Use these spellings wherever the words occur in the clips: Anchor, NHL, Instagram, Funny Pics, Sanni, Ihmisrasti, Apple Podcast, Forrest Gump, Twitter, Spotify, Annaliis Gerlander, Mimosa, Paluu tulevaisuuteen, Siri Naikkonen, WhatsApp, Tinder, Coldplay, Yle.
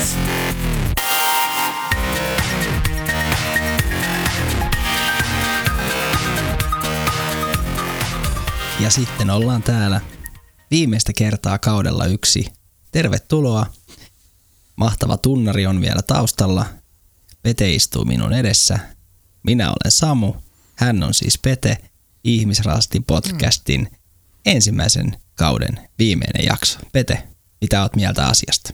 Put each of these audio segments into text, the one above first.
Ja sitten ollaan täällä viimeistä kertaa kaudella 1. Tervetuloa. Mahtava tunnari on vielä taustalla. Pete istuu minun edessä. Minä olen Samu. Hän on siis Pete, Ihmisrasti podcastin ensimmäisen kauden viimeinen jakso. Pete, mitä oot mieltä asiasta?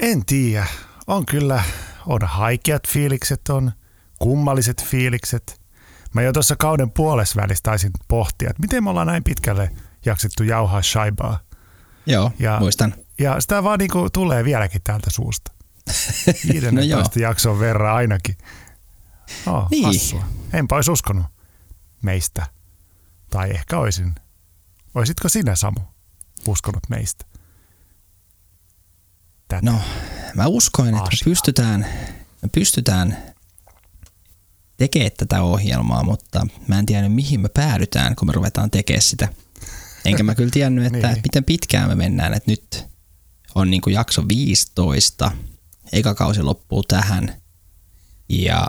En tiedä. On kyllä, on haikeat fiilikset, on kummalliset fiilikset. Mä jo tuossa kauden puolesvälissä taisin pohtia, että miten me ollaan näin pitkälle jaksettu jauhaa shaibaa. Joo, ja, muistan. Ja sitä vaan niinku tulee vieläkin täältä suusta. 15 jakson verran ainakin. Oh, niin. Hassua. Enpä olisi uskonut meistä. Tai ehkä olisin. Oisitko sinä, Samu, uskonut meistä? Tätä. No, mä uskoin, että me pystytään tekemään tätä ohjelmaa, mutta mä en tiedä, mihin me päädytään, kun me ruvetaan tekemään sitä. Enkä mä kyllä tiennyt, että niin. Miten pitkään me mennään. Että nyt on niin kuin jakso 15, eka kausi loppuu tähän ja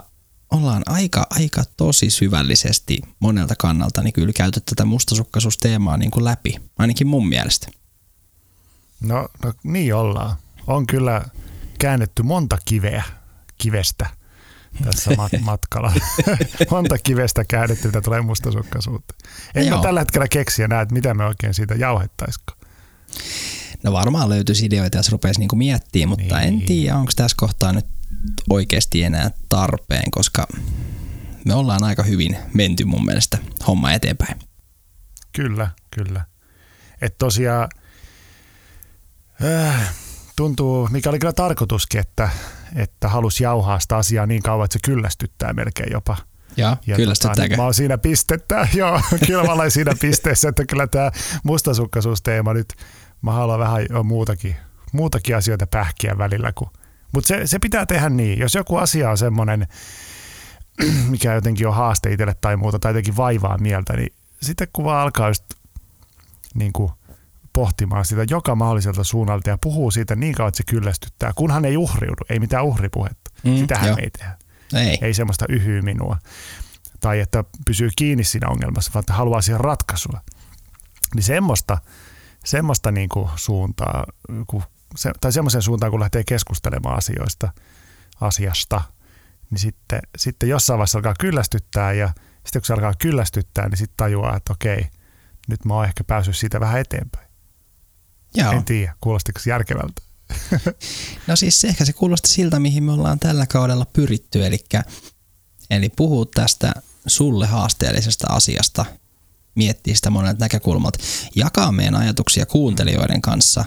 ollaan aika tosi syvällisesti monelta kannalta niin kyllä käyty tätä mustasukkaisuusteemaa niin kuin läpi, ainakin mun mielestä. No niin ollaan. On kyllä käännetty monta kivestä tässä matkalla. Monta kivestä käännetty, mitä tulee mustasukkaisuuteen. En mä tällä hetkellä keksi enää, että mitä me oikein siitä jauhettaisikaan. No varmaan löytyisi ideoita, jos rupeaisi niinku miettimään, mutta niin. En tiedä, onko tässä kohtaa nyt oikeasti enää tarpeen, koska me ollaan aika hyvin menty mun mielestä homma eteenpäin. Kyllä. Että tosiaan tuntuu, mikä oli kyllä tarkoituskin, että halusi jauhaa sitä asiaa niin kauan, että se kyllästyttää melkein jopa. Ja kyllästyttääkö? Mä oon siinä pistettä, joo, kyllä mä olen siinä pisteessä, että kyllä tämä mustasukkaisuusteema nyt, mä haluan vähän muutakin asioita pähkiä välillä. Mutta se pitää tehdä niin, jos joku asia on semmoinen, mikä jotenkin on haaste itselle tai muuta, tai jotenkin vaivaa mieltä, niin sitten kun vaan alkaa just niin kuin pohtimaan sitä joka mahdolliselta suunnalta ja puhuu siitä niin kauan, että se kyllästyttää, kunhan ei uhriudu, ei mitään uhripuhetta. Sitähän me ei tehdä. Ei semmoista yhyy minua. Tai että pysyy kiinni siinä ongelmassa, vaan että haluaa siihen ratkaisua. Niin semmoista niin kuin suuntaa, tai semmoisen suuntaan, kun lähtee keskustelemaan asiasta, niin sitten jossain vaiheessa alkaa kyllästyttää, ja sitten kun se alkaa kyllästyttää, niin sitten tajuaa, että okei, nyt mä oon ehkä päässyt siitä vähän eteenpäin. Joo. En tiedä, kuulostiko se järkevältä? No siis ehkä se kuulosti siltä, mihin me ollaan tällä kaudella pyritty, eli puhua tästä sulle haasteellisesta asiasta, miettiä sitä monelta näkökulmalta, jakaa meidän ajatuksia kuuntelijoiden kanssa.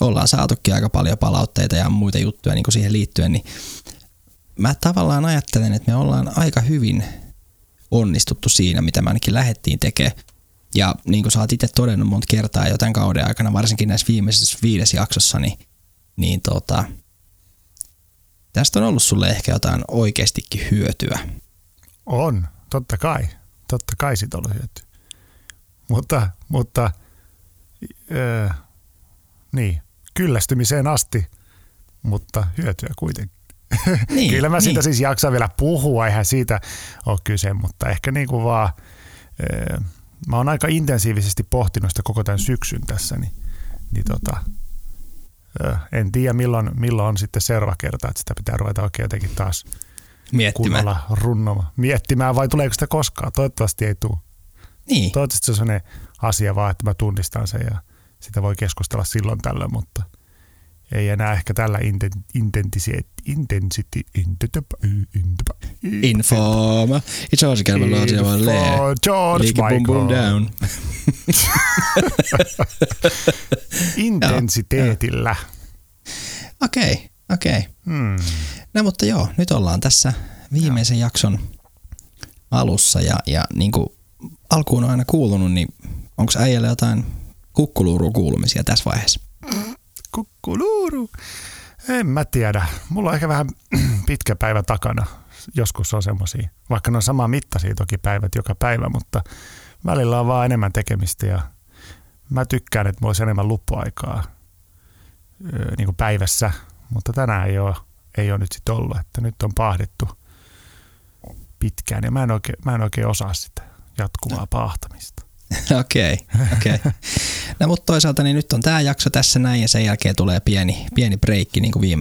Ollaan saatukin aika paljon palautteita ja muita juttuja niin kuin siihen liittyen, niin mä tavallaan ajattelen, että me ollaan aika hyvin onnistuttu siinä, mitä me ainakin lähdettiin tekemään. Ja niin kuin sä oot itse todennut monta kertaa jo tämän kauden aikana, varsinkin näissä viimeisessä 5 jaksossa, niin, tästä on ollut sulle ehkä jotain oikeastikin hyötyä. On, totta kai siitä on ollut hyötyä. Mutta kyllästymiseen asti, mutta hyötyä kuitenkin. Niin, kyllä mä siitä siis jaksan vielä puhua, eihän siitä ole kyse, mutta ehkä niin kuin vaan, mä oon aika intensiivisesti pohtinut sitä koko tämän syksyn tässä, en tiedä milloin on sitten seuraava kerta, että sitä pitää ruveta oikein jotenkin taas kunnolla runnomaan. Miettimään vai tuleeko sitä koskaan? Toivottavasti ei tule. Niin. Toivottavasti se on sellainen asia vaan, että mä tunnistan sen ja sitä voi keskustella silloin tällöin, mutta ei enää ehkä tällä intensity. Informa. It's all the lordia vaan lee. George Michael. Intensiteetillä. Okei. No mutta joo, nyt ollaan tässä viimeisen jakson alussa ja niinku alkuun on aina kuulunut, niin onko äijällä jotain kukkuluuru kuulumisia tässä vaiheessa? Kukkuluuru? En mä tiedä. Mulla on ehkä vähän pitkä päivä takana. Joskus on semmosia, vaikka ne on samaa mittaisia toki päivät joka päivä, mutta välillä on vaan enemmän tekemistä ja mä tykkään, että mulla olisi enemmän luppuaikaa niin päivässä, mutta tänään ei ole nyt sit ollut, että nyt on paahdettu pitkään ja mä en oikein osaa sitä jatkuvaa paahtamista. Okei. No mutta toisaalta niin nyt on tämä jakso tässä näin ja sen jälkeen tulee pieni breikki niin kuin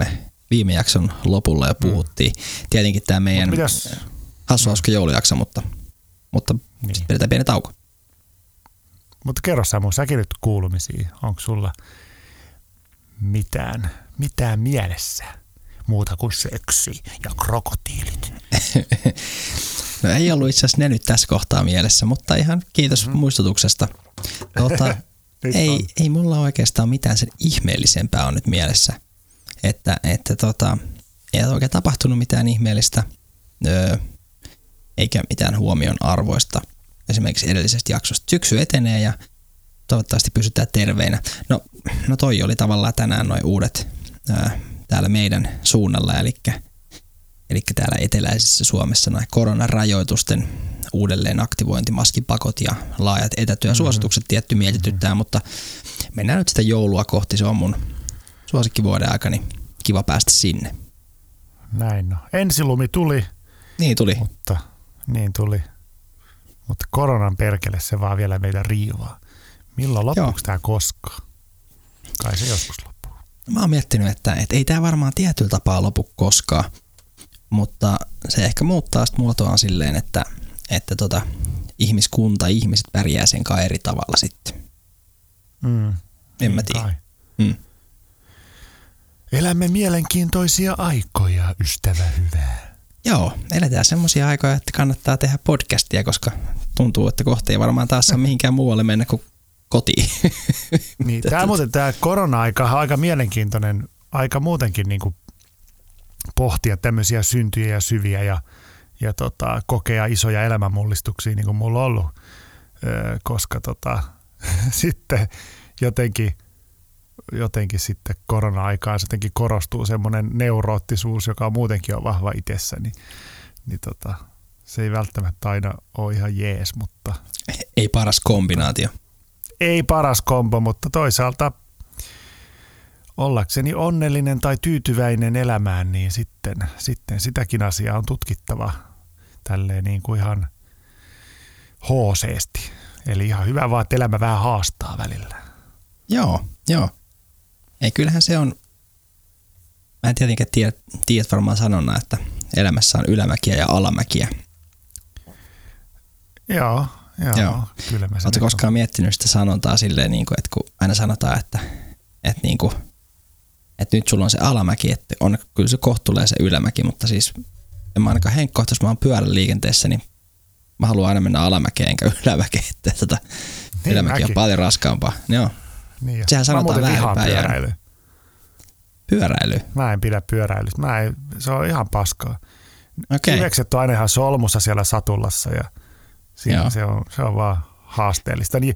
viime jakson lopulla jo puhuttiin. Tietenkin tämä meidän hassu joulujakso, mutta niin. Pidetään pieni tauko. Mutta kerro Samu, säkin nyt kuulumisia. Onko sulla mitään mielessä muuta kuin seksi ja krokotiilit? No ei ollut itse asiassa ne nyt tässä kohtaa mielessä, mutta ihan kiitos muistutuksesta. Ei mulla oikeastaan mitään sen ihmeellisempää on nyt mielessä. Että ei ole oikein tapahtunut mitään ihmeellistä eikä mitään huomion arvoista. Esimerkiksi edellisestä jaksosta syksy etenee ja toivottavasti pysytään terveinä. No toi oli tavallaan tänään noi uudet täällä meidän suunnalla, eli täällä eteläisessä Suomessa nämä koronarajoitusten uudelleen aktivointi, maskipakot ja laajat etätyösuositukset tietty mietityttää, mutta mennään nyt sitä joulua kohti, se on mun suosikkivuoden aika, niin kiva päästä sinne. Näin no. Ensilumi tuli. Mutta koronan perkele se vaan vielä meitä riivaa. Milloin loppuuko tämä koskaan? Kai se joskus loppuu. Mä oon miettinyt, että ei tämä varmaan tietyllä tapaa lopu koskaan, mutta se ehkä muuttaa sitten muotoaan silleen, että ihmiset pärjää sen kai eri tavalla sitten. En mä tiedä. Elämme mielenkiintoisia aikoja, ystävä hyvää. Joo, eletään semmoisia aikoja, että kannattaa tehdä podcastia, koska tuntuu, että kohta ei varmaan taas saa mihinkään muualle mennä kuin kotiin. Niin, tämä korona-aika on aika mielenkiintoinen aika muutenkin niin kuin pohtia tämmöisiä syntyjä ja syviä ja kokea isoja elämänmullistuksia niin kuin mulla on ollut, koska sitten jotenkin sitten korona-aikaan jotenkin korostuu semmoinen neuroottisuus, joka muutenkin on vahva itsessä, niin se ei välttämättä aina ole ihan jees, mutta... Ei paras kombinaatio. Ei paras kombo, mutta toisaalta ollakseni onnellinen tai tyytyväinen elämään, niin sitten sitäkin asiaa on tutkittava tälleen niin kuin ihan hooseesti. Eli ihan hyvä vaan, että elämä vähän haastaa välillä. Joo. Ei, kyllähän se on, mä en tietenkään tiedä varmaan sanona, että elämässä on ylämäkiä ja alamäkiä. Joo. Kyllä mä sen. Oletko koskaan miettinyt sitä sanontaa silleen, että kun aina sanotaan, että nyt sulla on se alamäki, että on, kyllä se kohta tulee se ylämäki, mutta siis en mä ainakaan henkkohta, jos mä oon pyörällä liikenteessä, niin mä haluan aina mennä alamäkeen enkä ylämäkeen, että niin, ylämäki on paljon raskaampaa. Joo. Niin, sehän sanotaan väärinpäin jäänyt. Pyöräily? Mä en pidä pyöräilystä. Se on ihan paskaa. Okay. Kivekset on aina ihan solmussa siellä satulassa ja siinä se on vaan haasteellista. Niin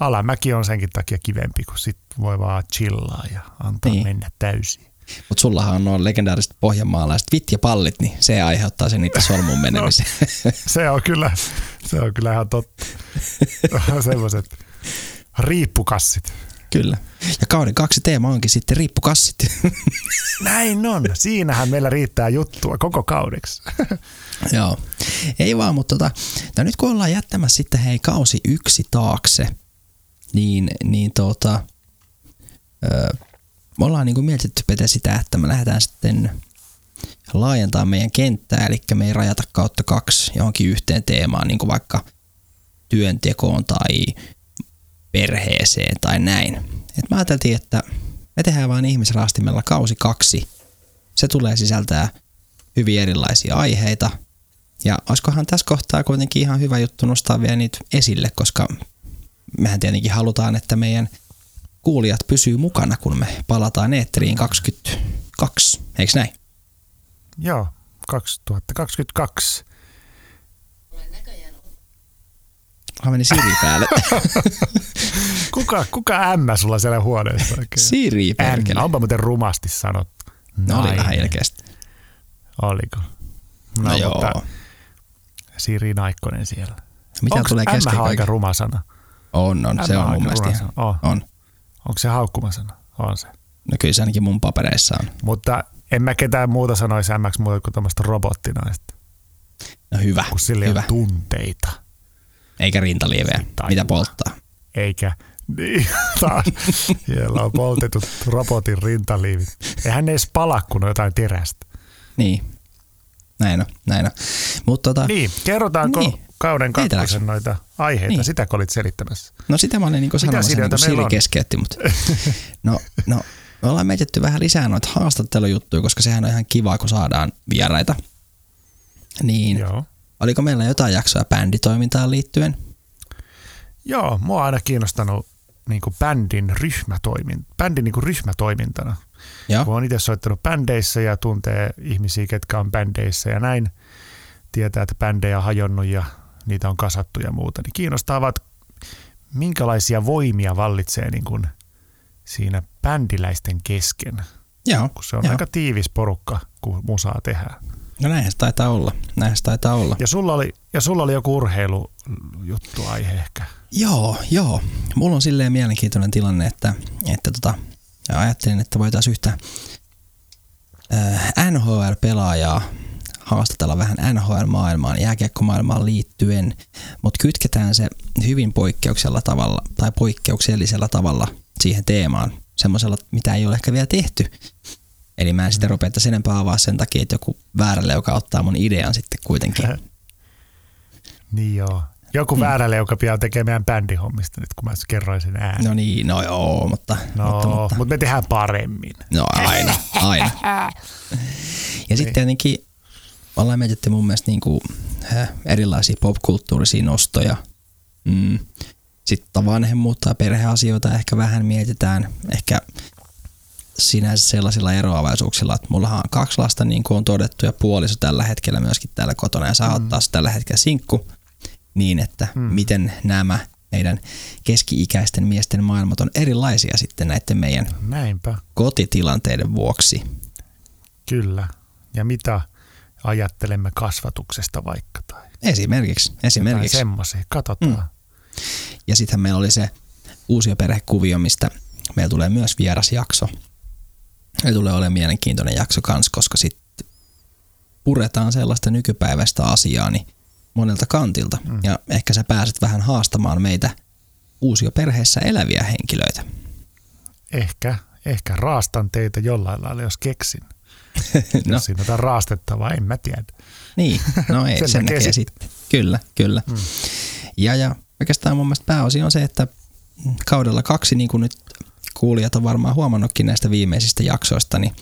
alamäki on senkin takia kivempi, kun sit voi vaan chillaa ja antaa mennä täysin. Mutta sullahan on nuo legendaariset pohjanmaalaiset vitjapallit, niin se aiheuttaa sen niitä solmuun menemisen. No, se on kyllä ihan totta. Semmoiset... Riippukassit. Kyllä. Ja kauden 2 teema onkin sitten riippukassit. Näin on. Siinähän meillä riittää juttua koko kaudeksi. Joo. Ei vaan, mutta no nyt kun ollaan jättämässä sitten kausi 1 taakse, niin me ollaan niinku mietitty Pete sitä, että me lähdetään sitten laajentamaan meidän kenttää, eli me ei rajata kautta 2 johonkin yhteen teemaan, niin kuin vaikka työntekoon tai perheeseen tai näin. Et mä ajattelin, että me tehdään vaan ihmisraastimella kausi 2. Se tulee sisältää hyvin erilaisia aiheita. Ja olisikohan tässä kohtaa kuitenkin ihan hyvä juttu nostaa vielä niitä esille, koska mehän tietenkin halutaan, että meidän kuulijat pysyy mukana, kun me palataan eetteriin 2022. Eiks näin? Joo, 2022. Mä meni Siri päälle. Kuka ämmä sulla siellä huoneessa oikein? Siri perkele. Onpa muuten rumasti sanottu. No oli vähän ilkeästi. Oliko? No joo. Siri Naikkonen siellä. Mitä onks tulee kesken kaiken? Aika ruma sana? On, se on mun mielestä. On. Onko se haukkumasana? On se. nykyisin ainakin mun papereissa on. Mutta en mä ketään muuta sanoisi MX muuta kuin tämmöistä robottinaista. No hyvä, kun sillä hyvä. Ei ole tunteita. Eikä rintaliivejä, mitä polttaa. Eikä. Niin, taas. Siellä on poltetut robotin rintaliivit. Eihän edes pala, kun on jotain terästä. Niin. Näin on. Niin, kerrotaanko kauden kakkosen noita aiheita? Niin. Sitä kun olit selittämässä. No sitä mä olin niin sanomassa, niin kuin Siri keskeytti. No, me ollaan mietitty vähän lisää noita haastattelujuttuja, koska sehän on ihan kiva, kun saadaan vieraita. Niin, joo. Oliko meillä jotain jaksoa bänditoimintaan liittyen? Joo, mua on aina kiinnostanut niin kuin bändin niin kuin ryhmätoimintana. Joo. Kun olen itse soittanut bändeissä ja tuntee ihmisiä, ketkä on bändeissä ja näin. Tietää, että bändejä on hajonnut ja niitä on kasattu ja muuta. Niin kiinnostavat, minkälaisia voimia vallitsee niin kuin siinä bändiläisten kesken. Joo. Kun se on aika tiivis porukka, kun musaa tehdään. No näinhän se taitaa olla. Ja sulla oli joku urheilujuttu aihe ehkä. Joo. Mulla on silleen mielenkiintoinen tilanne, että ajattelin, että voitaisiin yhtä NHL-pelaajaa haastatella vähän NHL-maailmaan, jääkiekkomaailmaan liittyen, mutta kytketään se hyvin poikkeuksellisella tavalla siihen teemaan, semmoisella, mitä ei ole ehkä vielä tehty. Eli mä en sitä rupea sen enempää avaa sen takia, että joku vääräleuka ottaa mun idean sitten kuitenkin. Niin joo. Joku vääräleuka pian tekee meidän bändihommista nyt, kun mä kerroin sen äänen. No niin, no joo, mutta me tehdään paremmin. No aina. Ja sitten tietenkin ollaan mietitty mun mielestä niinku, erilaisia popkulttuurisia nostoja. Sitten vanhemmuutta ja perheasioita ehkä vähän mietitään. Ehkä sinänsä sellaisilla eroavaisuuksilla, että mullahan on 2 lasta, niin kuin on todettu, ja puoliso tällä hetkellä myöskin täällä kotona, ja saa ottaa se tällä hetkellä sinkku, niin että miten nämä meidän keski-ikäisten miesten maailmat on erilaisia sitten näiden meidän kotitilanteiden vuoksi. Kyllä. Ja mitä ajattelemme kasvatuksesta vaikka? Tai esimerkiksi. Tai semmoisia, katsotaan. Ja sittenhän meillä oli se uusioperhekuvio, mistä meillä tulee myös vierasjakso. Se tulee olemaan mielenkiintoinen jakso kanssa, koska sitten puretaan sellaista nykypäiväistä asiaa niin monelta kantilta. Ja ehkä sä pääset vähän haastamaan meitä uusioperheessä eläviä henkilöitä. Ehkä raastan teitä jollain lailla, jos keksin. No. Jos siinä on raastettavaa, en mä tiedä. Niin, no ei, sen näkee sitten. Kyllä. Ja oikeastaan mun mielestä pääosin on se, että kaudella 2, niin kuin nyt kuulijat on varmaan huomannutkin näistä viimeisistä jaksoista, niin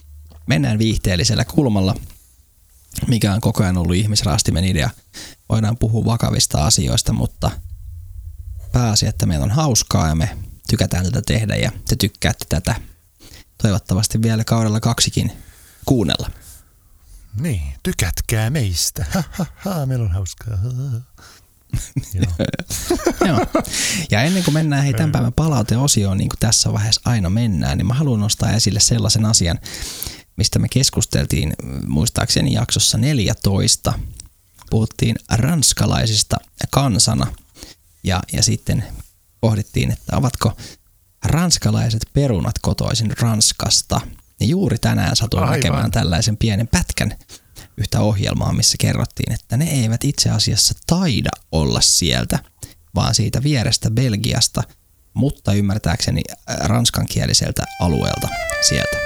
mennään viihteellisellä kulmalla, mikä on koko ajan ollut ihmisrastimen idea. Voidaan puhua vakavista asioista, mutta pääasia, että meillä on hauskaa ja me tykätään tätä tehdä ja te tykkäätte tätä toivottavasti vielä kaudella 2kin kuunnella. Niin, tykätkää meistä. Meillä on hauskaa. Ja ennen kuin mennään tämän päivän palauteosioon, niin kuin tässä vaiheessa aina mennään, niin mä haluan nostaa esille sellaisen asian, mistä me keskusteltiin muistaakseni jaksossa 14. Puhuttiin ranskalaisista kansana ja sitten pohdittiin, että ovatko ranskalaiset perunat kotoisin Ranskasta. Ja juuri tänään satuin näkemään tällaisen pienen pätkän yhtä ohjelmaa, missä kerrottiin, että ne eivät itse asiassa taida olla sieltä, vaan siitä vierestä Belgiasta, mutta ymmärtääkseni ranskankieliseltä alueelta sieltä.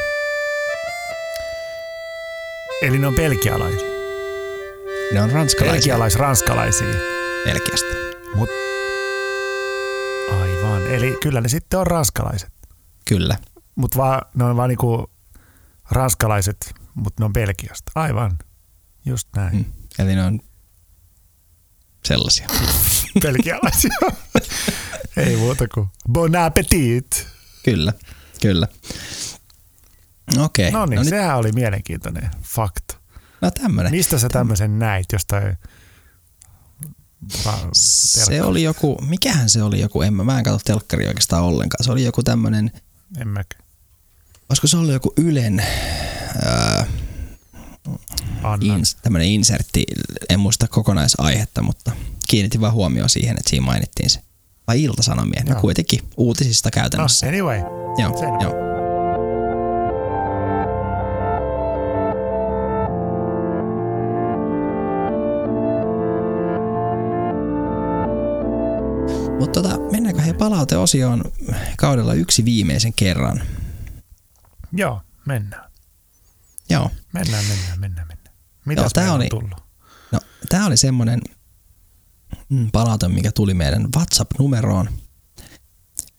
Eli ne on belgialaisia? Ne on ranskalaisia. Belgialais-ranskalaisia. Belgiasta. Aivan, eli kyllä ne sitten on ranskalaiset. Kyllä. Mutta ne on vaan niinku ranskalaiset, mutta ne on Belgiasta. Aivan. Just näin. Eli ne on sellaisia. Belgialaisia. Ei muuta kuin bon appetit. Kyllä. Okei. Okay. No niin, sehän oli mielenkiintoinen fakta. No tämmönen. Mistä sä tämmöisen näit jostain? Se oli joku, mikähän se oli joku, mä en katso telkkaria oikeastaan ollenkaan. Se oli joku tämmönen. En mäkään. Olisiko se ollut joku Ylen tämmöinen insertti, en muista kokonaisaihetta, mutta kiinnitin vaan huomioon siihen, että siinä mainittiin se. Vai Ilta-Sanomien, kuitenkin uutisista käytännössä. No, anyway. Joo. Mutta mennäänkö he palauteosioon kaudella 1 viimeisen kerran? Joo, mennään. Joo. Mennään. Mitäs meillä on tullut? No, tää oli semmonen palaute, mikä tuli meidän WhatsApp-numeroon,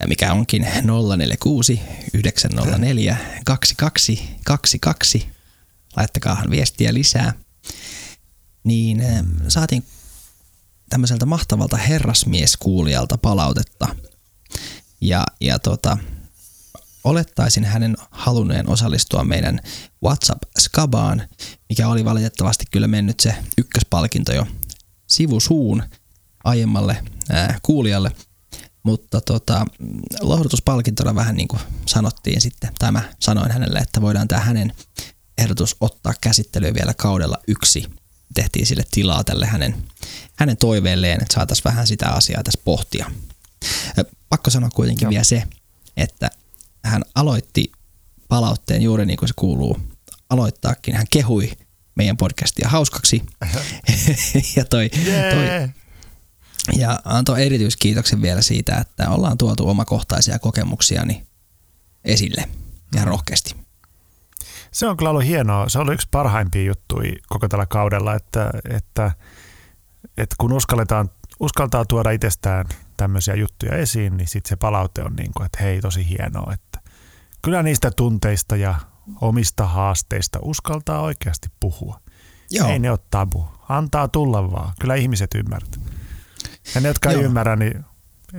mikä onkin 046 904 2222. Laittakaahan viestiä lisää. Niin saatiin tämmöiseltä mahtavalta herrasmieskuulijalta palautetta. Ja olettaisin hänen halunneen osallistua meidän WhatsApp-skabaan, mikä oli valitettavasti kyllä mennyt se ykköspalkinto jo sivusuun aiemmalle kuulijalle. Mutta lohdutuspalkintona vähän niin kuin sanottiin sitten, tai mä sanoin hänelle, että voidaan tämä hänen ehdotus ottaa käsittelyyn vielä kaudella 1. Tehtiin sille tilaa tälle hänen toiveelleen, että saataisiin vähän sitä asiaa tässä pohtia. Pakko sanoa kuitenkin vielä se, että hän aloitti palautteen juuri niin kuin se kuuluu aloittaakin. Hän kehui meidän podcastia hauskaksi ja ja antoi erityiskiitoksen vielä siitä, että ollaan tuotu omakohtaisia kokemuksiani esille ja rohkeasti. Se on kyllä ollut hienoa. Se on ollut yksi parhaimpia juttuja koko tällä kaudella, että kun uskaltaa tuoda itsestään tämmöisiä juttuja esiin, niin sitten se palaute on niin kuin, että hei, tosi hienoa. Että kyllä niistä tunteista ja omista haasteista uskaltaa oikeasti puhua. Joo. Ei ne ole tabu. Antaa tulla vaan. Kyllä ihmiset ymmärtää. Ja ne, jotka ei ymmärrä, niin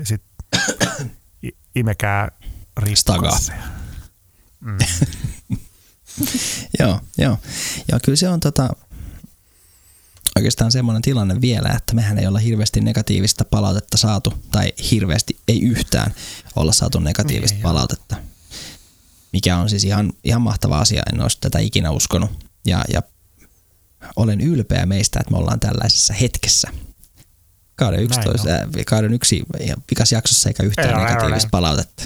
sit imekää riippukassa. Joo, kyllä se on oikeastaan semmoinen tilanne vielä, että mehän ei olla hirveästi negatiivista palautetta saatu, tai hirveästi ei yhtään olla saatu negatiivista palautetta, mikä on siis ihan mahtava asia, en olisi tätä ikinä uskonut, ja olen ylpeä meistä, että me ollaan tällaisessa hetkessä. Kauden 1 vikas jaksossa eikä yhtään negatiivista palautetta.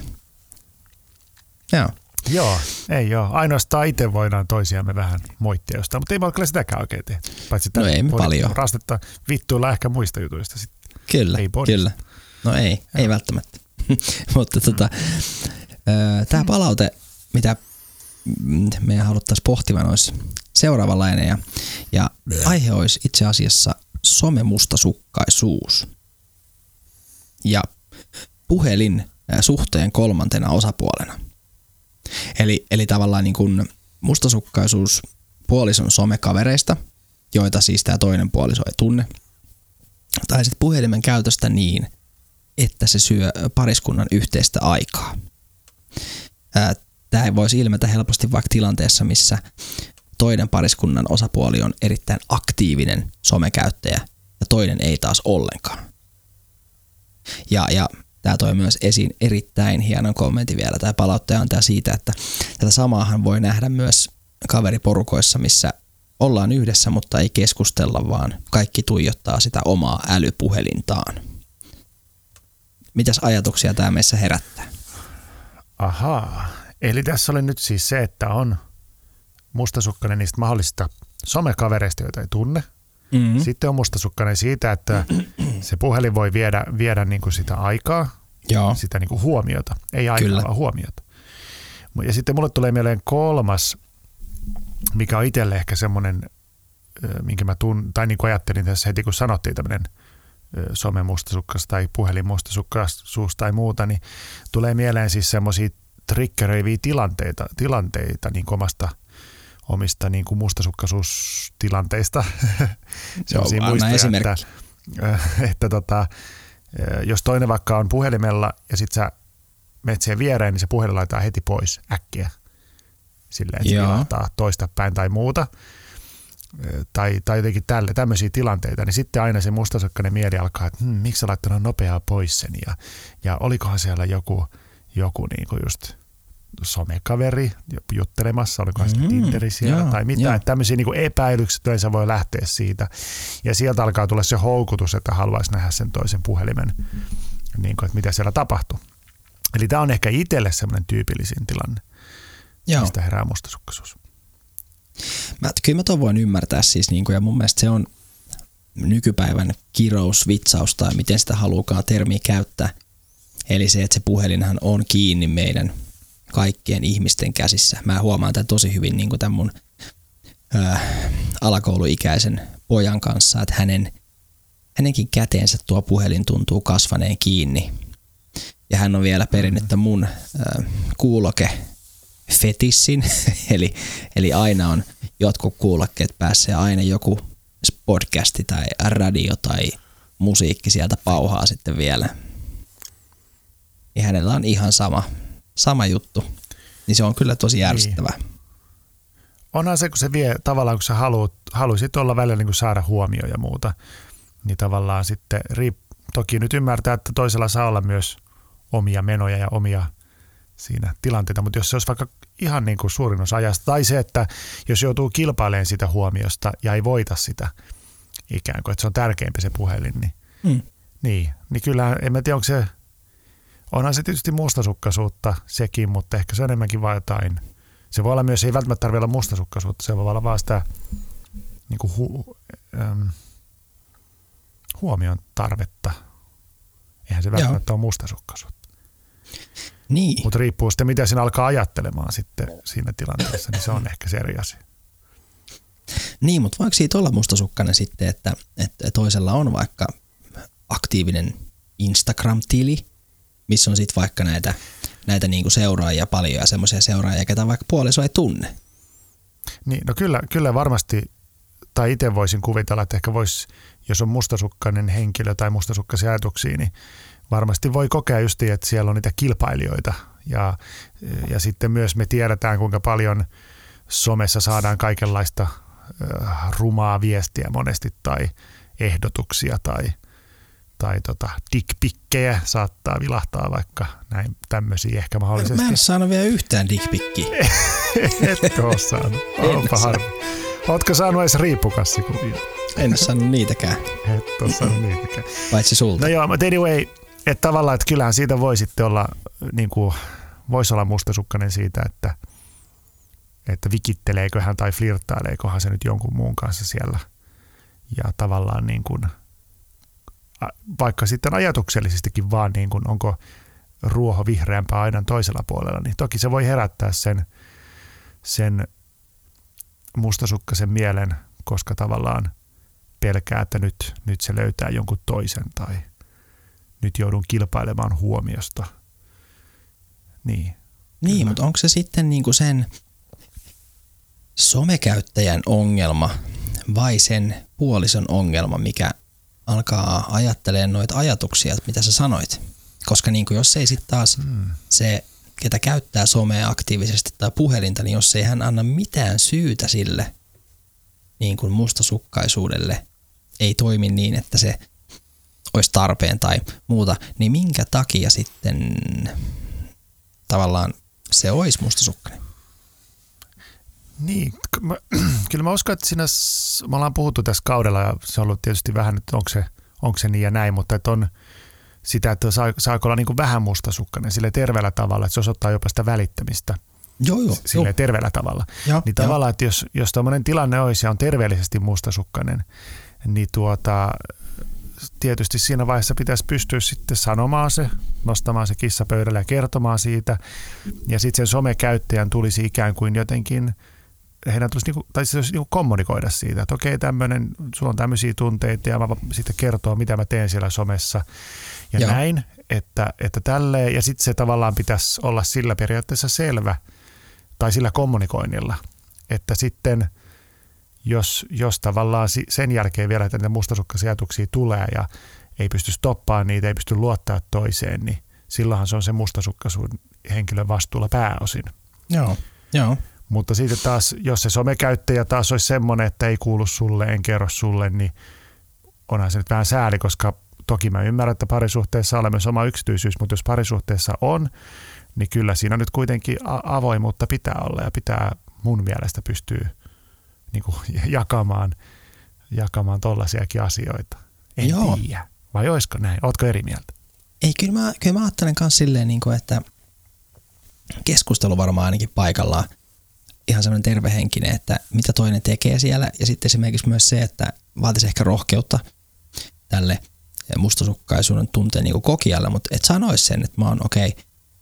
Joo, ei ole. Ainoastaan itse voidaan toisiamme vähän moittia jostain, mutta ei me ole kyllä sitäkään oikein tehty. Paitsi ei me paljon. Rastetta vittuilla ehkä muista jutuista sitten. Kyllä. No ei välttämättä. Mutta tämä palaute, mitä me haluttaisiin pohtivan, olisi seuraavanlainen ja aihe olisi itse asiassa somemustasukkaisuus ja puhelin suhteen kolmantena osapuolena. Eli tavallaan niin kuin mustasukkaisuus puolison somekavereista, joita siis tämä toinen puoliso ei tunne, tai sitten puhelimen käytöstä niin, että se syö pariskunnan yhteistä aikaa. Tämä voisi ilmetä helposti vaikka tilanteessa, missä toinen pariskunnan osapuoli on erittäin aktiivinen somekäyttäjä ja toinen ei taas ollenkaan. Ja tämä toi myös esiin erittäin hienon kommentin vielä. Tämä palautteja antaa siitä, että tätä samaahan voi nähdä myös kaveriporukoissa, missä ollaan yhdessä, mutta ei keskustella, vaan kaikki tuijottaa sitä omaa älypuhelintaan. Mitäs ajatuksia tämä meissä herättää? Ahaa, eli tässä oli nyt siis se, että on mustasukkainen niistä mahdollisista somekavereista, joita ei tunne. Mm-hmm. Sitten on mustasukkainen siitä, että se puhelin voi viedä niin kuin sitä aikaa, joo, sitä niin kuin huomiota. Ei aikaa, kyllä, vaan huomiota. Ja sitten mulle tulee mieleen kolmas, mikä on itselle ehkä semmoinen, minkä mä tai niin kuin ajattelin tässä heti, kun sanottiin tämmöinen somemustasukkaisuus tai puhelinmustasukkaisuus tai muuta, niin tulee mieleen siis semmoisia triggeröiviä tilanteita niin kuin omista niin kuin mustasukkaisuustilanteista. Sellaisia muistoja, että jos toinen vaikka on puhelimella ja sit sä menet siihen viereen, niin se puhelin laitetaan heti pois äkkiä. Silleen, että se ilahtaa toista päin tai muuta. Tai jotenkin tämmöisiä tilanteita. Niin sitten aina se mustasukkainen mieli alkaa, että miksi sä laittanut nopeaa pois sen? Ja olikohan siellä joku niin kuin just somekaveri juttelemassa, olikohan sitten Tinderi siellä tai mitään. Tämmöisiä niin kuin epäilykset yleensä voi lähteä siitä. Ja sieltä alkaa tulla se houkutus, että haluaisi nähdä sen toisen puhelimen, niin kuin, että mitä siellä tapahtuu. Eli tämä on ehkä itselle semmoinen tyypillisin tilanne, mistä herää mustasukkaisuus. Kyllä mä tuon voin ymmärtää siis, niin kuin, ja mun mielestä se on nykypäivän kirous, vitsaus tai miten sitä haluukaan termiä käyttää. Eli se, että se puhelinhan on kiinni meidän kaikkien ihmisten käsissä. Mä huomaan tämän tosi hyvin niin kuin tämän mun alakouluikäisen pojan kanssa, että hänenkin käteensä tuo puhelin tuntuu kasvaneen kiinni. Ja hän on vielä perinnettä mun kuulokefetissin, eli aina on jotkut kuulokkeet päässä ja aina joku podcasti tai radio tai musiikki sieltä pauhaa sitten vielä. Ja hänellä on ihan sama juttu. Niin se on kyllä tosi järsyttävää. Niin. Onhan se, kun se vie tavallaan, kun sä haluaisit olla välillä niin kuin saada huomioon ja muuta, niin tavallaan sitten toki nyt ymmärtää, että toisella saa olla myös omia menoja ja omia siinä tilanteita, mutta jos se olisi vaikka ihan niin kuin suurin osa ajasta, tai se, että jos joutuu kilpailemaan sitä huomiosta ja ei voita sitä ikään kuin, että se on tärkeämpi se puhelin, niin kyllähän, en mä tiedä, onhan se tietysti mustasukkaisuutta sekin, mutta ehkä se on enemmänkin vaan jotain. Se voi olla myös, ei välttämättä tarvitse olla mustasukkaisuutta, se voi olla vaan sitä niin kuin huomion tarvetta. Eihän se välttämättä ole mustasukkaisuutta. Niin. Mutta riippuu sitten, mitä sinä alkaa ajattelemaan sitten siinä tilanteessa, niin se on ehkä se eri asia. Niin, mutta voiko siitä olla mustasukkainen sitten, että toisella on vaikka aktiivinen Instagram-tili, missä on sitten vaikka näitä niinku seuraajia paljon ja semmoisia seuraajia, ketä vaikka puoliso ei tunne. Niin, no kyllä varmasti, tai itse voisin kuvitella, että ehkä voisi, jos on mustasukkainen henkilö tai mustasukkaisia ajatuksia, niin varmasti voi kokea just, että siellä on niitä kilpailijoita. Ja sitten myös me tiedetään, kuinka paljon somessa saadaan kaikenlaista rumaa viestiä monesti tai ehdotuksia tai dickpikkejä saattaa vilahtaa vaikka näin tämmöisiä ehkä mahdollisesti. Mä en saanut vielä yhtään dickpikkiä. Et oo saanut. Onpa harmi. Ootko saanut edes riippukassikuvia? En oo saanut niitäkään. Et oo saanut niitäkään. Paitsi sulta. No joo, mutta anyway, että tavallaan, että kyllähän siitä voi sitten olla, niin kuin, voisi olla mustasukkainen siitä, että vikitteleeköhän tai flirttaileekohan se nyt jonkun muun kanssa siellä. Ja tavallaan niin kuin, vaikka sitten ajatuksellisestikin vaan niin kuin onko ruoho vihreämpää aina toisella puolella, niin toki se voi herättää sen mustasukkaisen mielen, koska tavallaan pelkää, että nyt se löytää jonkun toisen tai nyt joudun kilpailemaan huomiosta. Niin, mutta onko se sitten niin kuin sen somekäyttäjän ongelma vai sen puolison ongelma, mikä alkaa ajattelemaan noita ajatuksia, mitä sä sanoit. Koska niin kuin jos ei sitten taas se, ketä käyttää somea aktiivisesti tai puhelinta, niin jos ei hän anna mitään syytä sille niin kuin mustasukkaisuudelle, ei toimi niin, että se olisi tarpeen tai muuta, niin minkä takia sitten tavallaan se olisi mustasukkainen? Niin, kyllä mä uskon, että siinä, me ollaan puhuttu tässä kaudella ja se on ollut tietysti vähän, että onko se niin ja näin, mutta että on sitä, että saako olla niin kuin vähän mustasukkainen sille terveellä tavalla, että se osoittaa jopa sitä välittämistä sille terveellä tavalla. Ja, niin tavallaan, että jos tommoinen tilanne olisi ja on terveellisesti mustasukkainen, niin tietysti siinä vaiheessa pitäisi pystyä sitten sanomaan se, nostamaan se kissa pöydälle ja kertomaan siitä ja sitten sen somekäyttäjän tulisi ikään kuin jotenkin heidän tulisi niinku kommunikoida siitä, että okei, tämmöinen, sulla on tämmöisiä tunteita ja mä sitten kertoo, mitä mä teen siellä somessa ja näin, että tälleen. Ja sitten se tavallaan pitäisi olla sillä periaatteessa selvä tai sillä kommunikoinnilla, että sitten jos tavallaan sen jälkeen vielä, että niitä mustasukkaisia ajatuksia tulee ja ei pysty stoppaamaan niitä, ei pysty luottaa toiseen, niin silloinhan se on se mustasukkaisuuden henkilön vastuulla pääosin. Joo. Mutta sitten taas, jos se somekäyttäjä taas olisi semmoinen, että ei kuulu sulle, en kerro sulle, niin onhan se nyt vähän sääli, koska toki mä ymmärrän, että parisuhteessa olemme oma yksityisyys, mutta jos parisuhteessa on, niin kyllä siinä nyt kuitenkin avoimuutta pitää olla ja pitää mun mielestä pystyä niin kuin jakamaan tollaisiakin asioita. En tiedä. Vai olisiko näin? Ootko eri mieltä? Ei, kyllä mä ajattelen myös silleen, että keskustelu varmaan ainakin paikallaan. ihan semmoinen tervehenkinen, että mitä toinen tekee siellä. Ja sitten esimerkiksi myös se, että vaatisi ehkä rohkeutta tälle mustasukkaisuuden tunteen niin kokijalle, mutta et sanoisi sen, että mä oon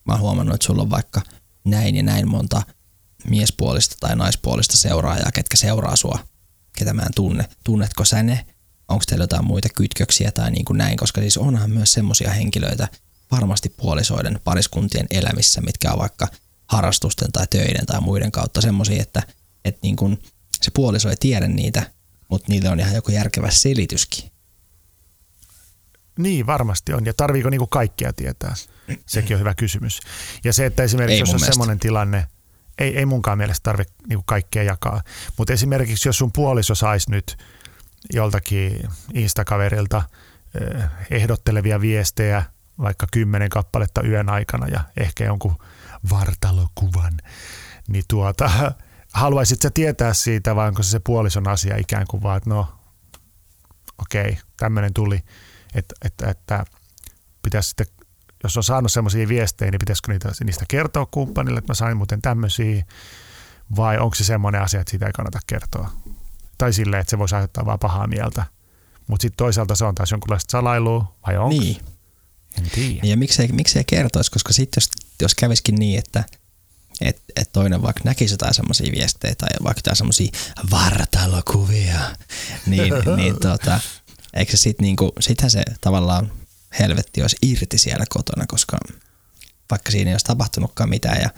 mä oon huomannut, että sulla on vaikka näin ja näin monta miespuolista tai naispuolista seuraajaa, ketkä seuraa sua, ketä mä en tunne. Tunnetko sä ne? Onko teillä jotain muita kytköksiä tai niin kuin näin, koska siis onhan myös semmoisia henkilöitä varmasti puolisoiden pariskuntien elämissä, mitkä on vaikka harrastusten tai töiden tai muiden kautta semmoisia, että niin kuin se puoliso ei tiedä niitä, mutta niille on ihan joku järkevä selityskin. Niin, varmasti on. Ja tarviiko niin kuin kaikkea tietää? Sekin on hyvä kysymys. Ja se, että esimerkiksi jos on semmoinen tilanne, ei munkaan mielestä tarvitse niin kuin kaikkea jakaa, mutta esimerkiksi jos sun puoliso saisi nyt joltakin Instakaverilta ehdottelevia viestejä, vaikka 10 kappaletta yön aikana ja ehkä jonkun vartalokuvan, niin haluaisit sä tietää siitä, vai onko se puolison asia ikään kuin vaan, että no okei, tämmöinen tuli, että pitäisi sitten, jos on saanut semmoisia viestejä, niin pitäisikö niistä kertoa kumppanille, että mä sain muuten tämmöisiä, vai onko se semmoinen asia, että siitä ei kannata kertoa. Tai silleen, että se voisi aiheuttaa vaan pahaa mieltä. Mutta sitten toisaalta se on taas jonkunlaista salailua, vai onko? Niin. En tiedä. Ja miksei kertoisi, koska sitten jos kävisikin niin, että et toinen vaikka näkisi jotain semmoisia viestejä tai vaikka jotain semmoisia vartalokuvia, niin eikö se sitten niinku, sittenhän se tavallaan helvetti olisi irti siellä kotona, koska vaikka siinä ei olisi tapahtunutkaan mitään ja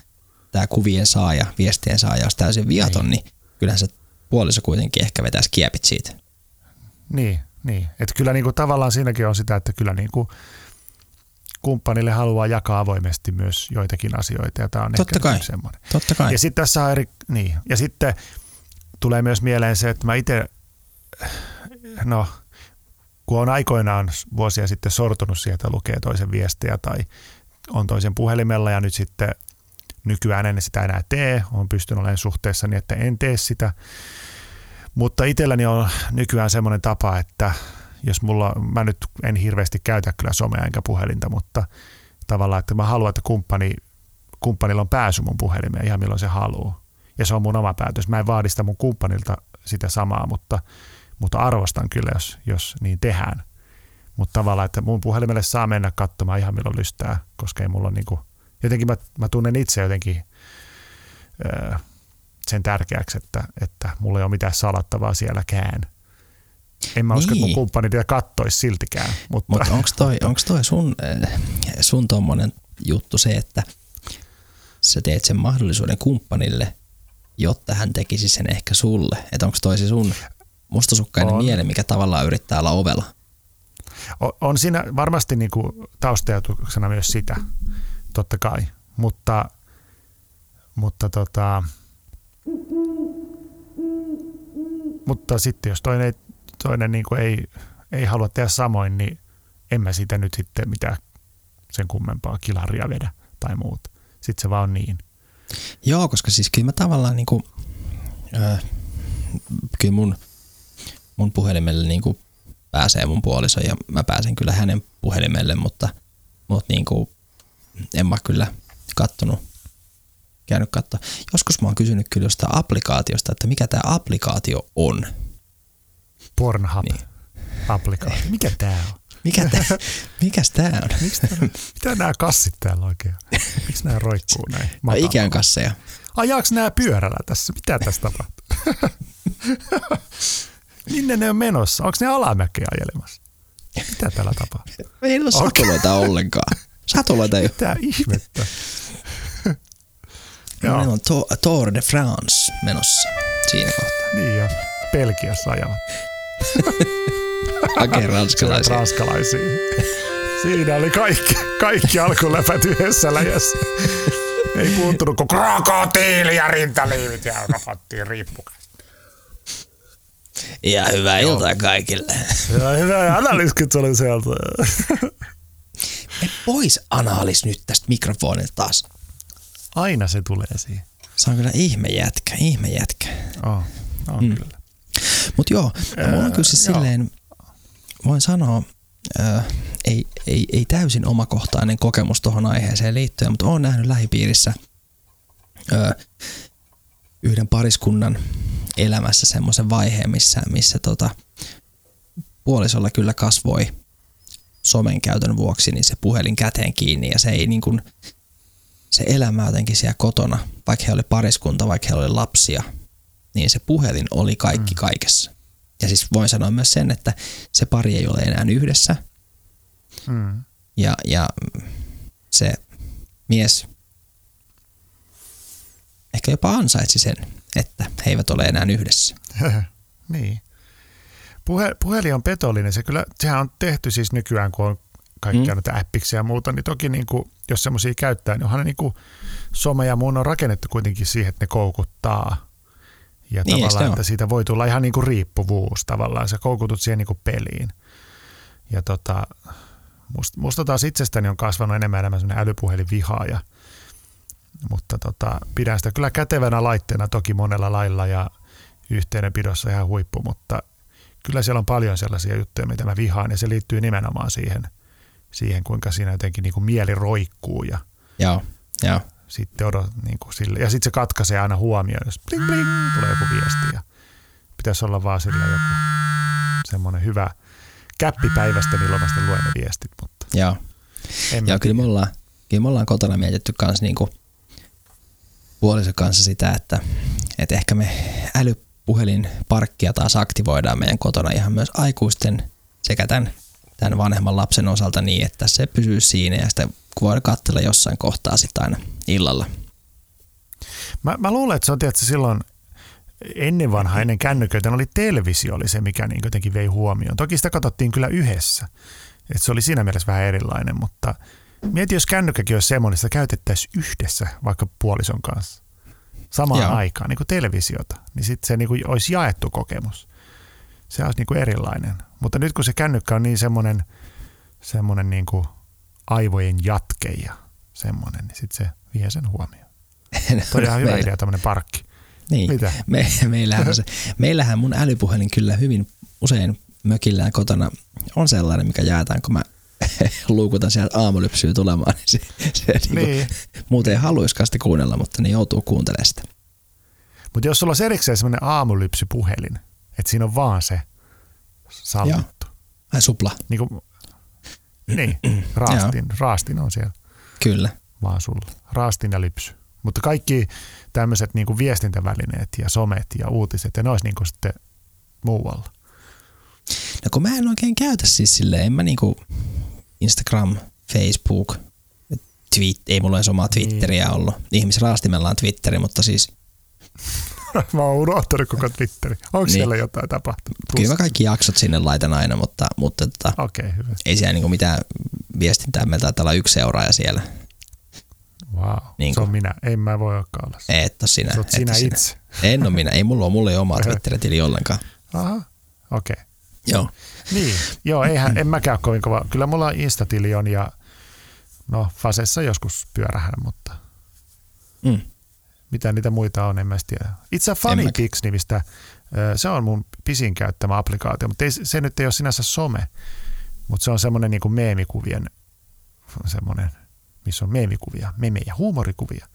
tämä kuvien saaja, viestien saaja olisi täysin viaton, niin kyllähän se puoliso kuitenkin ehkä vetäisi kiepit siitä. Niin. Että kyllä niinku tavallaan siinäkin on sitä, että kyllä niinku kumppanille haluaa jakaa avoimesti myös joitakin asioita ja tämä on ehkä semmoinen. Totta kai. Ja sitten tässä on ja sitten tulee myös mieleen se, että mä itse, kun on aikoinaan vuosia sitten sortunut sieltä lukee toisen viestejä tai on toisen puhelimella ja nyt sitten nykyään en sitä enää tee, olen pystynyt olemaan suhteessa niin, että en tee sitä. Mutta itselläni on nykyään semmoinen tapa, että jos mä nyt en hirveästi käytä kyllä somea enkä puhelinta, mutta tavallaan, että mä haluan, että kumppanilla on pääsy mun puhelimeen ihan milloin se haluaa. Ja se on mun oma päätös. Mä en vaadi sitä mun kumppanilta sitä samaa, mutta arvostan kyllä, jos niin tehdään. Mutta tavallaan, että mun puhelimelle saa mennä katsomaan ihan milloin lystää, koska ei mulla ole niinku, jotenkin mä tunnen itse jotenkin sen tärkeäksi, että mulla ei ole mitään salattavaa sielläkään. En mä usko, että mun kumppani niitä kattoisi siltikään. Mutta onko toi sun tommonen juttu se, että sä teet sen mahdollisuuden kumppanille, jotta hän tekisi sen ehkä sulle? Että onko toi se sun mustasukkainen mieli, mikä tavallaan yrittää olla ovella? On siinä varmasti niinku taustajatuksena myös sitä, totta kai. Mutta sitten jos toinen niinku ei halua tehdä samoin, niin en mä sitä nyt sitten mitään sen kummempaa kilaria vedä tai muuta. Sitten se vaan on niin. Joo, koska siis kyllä mä tavallaan niinku, kyllä mun puhelimelle niinku pääsee mun puoliso ja mä pääsen kyllä hänen puhelimelle, mutta niinku, en mä kyllä käynyt katsoa. Joskus mä oon kysynyt kyllä jostain applikaatiosta, että mikä tää applikaatio on. Pornhub-applikaatio. Niin. Mikä tää on? Mikäs tää on? Mitä nämä kassit täällä oikein? Miksi nämä roikkuu näin? No, ikään kasseja. Ajaaks nämä pyörällä tässä? Mitä tässä tapahtuu? Minne ne on menossa? Onko ne alamäkeä ajelemassa? Mitä täällä tapahtuu? Ei ole satuloita ollenkaan. Satuloita ei ole. Mitä ihmettä? No, ne on Tour de France menossa siinä kohtaa. Niin jo. Pelkiässä ajavat. Hakee ranskalaisia. Siinä oli kaikki alkuläpät yhdessä läjässä. Ei puuttunut kuin krokotiili ja rintaliivit ja rapattiin riippukasta. Ja hyvää iltaa kaikille. Ja hyvää analyskit oli sieltä. Pois analys nyt tästä mikrofonilta taas. Aina se tulee siihen. Se on kyllä ihme jätkä. On kyllä. Mut joo, mulla on kyllä siis silleen, voin sanoa, ei täysin omakohtainen kokemus tuohon aiheeseen liittyen, mutta olen nähnyt lähipiirissä yhden pariskunnan elämässä semmoisen vaiheen, missä puolisolla kyllä kasvoi somen käytön vuoksi niin se puhelin käteen kiinni ja se ei niin kuin, se elämä jotenkin siellä kotona, vaikka he oli pariskunta, vaikka he oli lapsia, niin se puhelin oli kaikki kaikessa. Ja siis voin sanoa myös sen, että se pari ei ole enää yhdessä. Ja se mies ehkä jopa ansaitsi sen, että he eivät ole enää yhdessä. Niin. Puhelin on petollinen. Sehän on tehty siis nykyään, kun on kaikkia näitä appiksiä ja muuta, niin toki niin kuin, jos semmoisia käyttää, niin onhan ne niin kuin some ja muun on rakennettu kuitenkin siihen, että ne koukuttaa. Ja niin, tavallaan, että siitä voi tulla ihan niin kuin riippuvuus tavallaan. Sä koukutut siihen niin kuin peliin. Ja musta taas itsestäni on kasvanut enemmän semmoinen älypuhelinvihaaja. Mutta pidän sitä kyllä kätevänä laitteena toki monella lailla ja yhteydenpidossa ihan huippu, mutta kyllä siellä on paljon sellaisia juttuja, mitä mä vihaan, ja se liittyy nimenomaan siihen kuinka siinä jotenkin niin kuin mieli roikkuu. Ja. Sitten niin kuin sille, ja sitten se katkaisee aina huomioon, jos bling bling tulee joku viesti. Ja pitäisi olla vaan sillä joku semmoinen hyvä käppi päivästä, milloin mä sitten luen ne viestit. Mutta ja kyllä me ollaan kotona mietitty kans niinku puolison kanssa sitä, että ehkä me älypuhelinparkkia taas aktivoidaan meidän kotona ihan myös aikuisten sekä tämän vanhemman lapsen osalta niin, että se pysyy siinä ja sitä voidaan katsella jossain kohtaa sitten aina illalla. Mä luulen, että se on tietysti silloin ennen vanhaa, ennen kännyköitä, oli televisio oli se, mikä niin jotenkin vei huomioon. Toki sitä katsottiin kyllä yhdessä, että se oli siinä mielessä vähän erilainen, mutta mieti, jos kännykkäkin olisi semmoinen, sitä käytettäisiin yhdessä vaikka puolison kanssa samaan aikaan, niin kuin televisiota, niin sitten se niin kuin olisi jaettu kokemus. Se olisi niin kuin erilainen. Mutta nyt kun se kännykkä on niin semmoinen niin kuin aivojen jatke ja semmoinen, niin sitten se vie sen huomioon. No, toi on ihan hyvä idea tämmöinen parkki. Niin. Mitä? Meillähän mun älypuhelin kyllä hyvin usein mökillään kotona on sellainen, mikä jaetaan, kun mä luukutan sieltä aamulypsyä tulemaan. Niin se niin. Muuten ei haluaisikaan sitä kuunnella, mutta ne joutuu kuuntelemaan sitä. Mutta jos sulla on erikseen semmoinen aamulypsypuhelin, että siinä on vaan se sallittu. Ai supla. Niin, raastin on siellä. Kyllä. Vaan sulla. Raastin ja lypsy. Mutta kaikki tämmöiset niinku viestintävälineet ja somet ja uutiset, ja ne olisi niinku sitten muualla. No kun mä en oikein käytä siis silleen, en mä niinku Instagram, Facebook, ei mulla edes omaa Twitteriä ollut. Ihmisraastimella on Twitteri, mutta siis... Mä oon unohtanut koko Twitteri. Onko siellä jotain tapahtunut? Kyllä mä kaikki jaksot sinne laitan aina, mutta okay, ei siellä niinku mitään viestintää. Meillä taitaa olla yksi seuraaja siellä. Wow, niin se on minä. En mä voi olekaan olla. Et ole sinä. Sinä itse. En ole minä. Ei mulla ei omaa Twitter-tili ollenkaan. Aha, okei. Okay. Joo. Niin, joo, en mäkään ole kovin kova. Kyllä mulla on Insta-tili on ja Fasessa joskus pyörähän, mutta... Mitä niitä muita on, en mä tiedä. Itse asiassa Funny Pics-nimistä, se on mun pisin käyttämä applikaatio, mutta se nyt ei ole sinänsä some, mutta se on semmoinen niin kuin meemikuvien, semmoinen, missä on meemikuvia, memejä, huumorikuvia.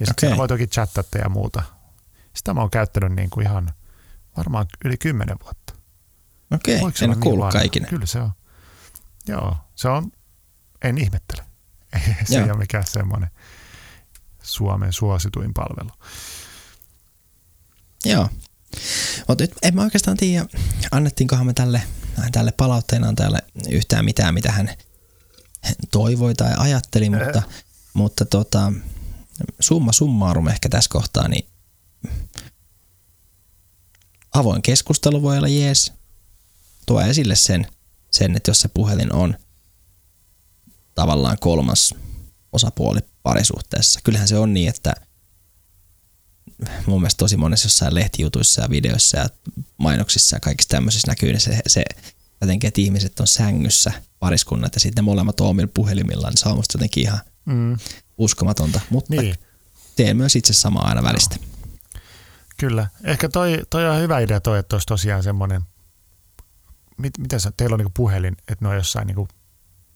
Ja sitten voi toki chattata ja muuta. Sitä mä oon käyttänyt niin kuin ihan varmaan yli 10 vuotta. Okei, en ole kuullut kaikille. Kyllä se on. Joo, se on, en ihmettele. Se ei ole mikään semmoinen Suomen suosituin palvelu. Joo. Mutta nyt en mä oikeastaan tiedä, annettiinkohan me tälle palautteenantajalle yhtään mitään, mitä hän toivoi tai ajatteli, mutta summa summarum ehkä tässä kohtaa, niin avoin keskustelu voi olla jees. Tuo esille sen, että jos se puhelin on tavallaan kolmas osapuoli parisuhteessa. Kyllähän se on niin, että mun mielestä tosi monessa jossain lehtijutuissa ja videoissa ja mainoksissa ja kaikissa tämmöisissä näkyy se jotenkin, että ihmiset on sängyssä pariskunnat ja sitten ne molemmat on omilla puhelimillaan, niin se on musta jotenkin ihan uskomatonta, mutta teen myös itse samaa aina välistä. Kyllä. Ehkä toi on hyvä idea että olisi tosiaan semmoinen, teillä on niinku puhelin, että ne on jossain niinku...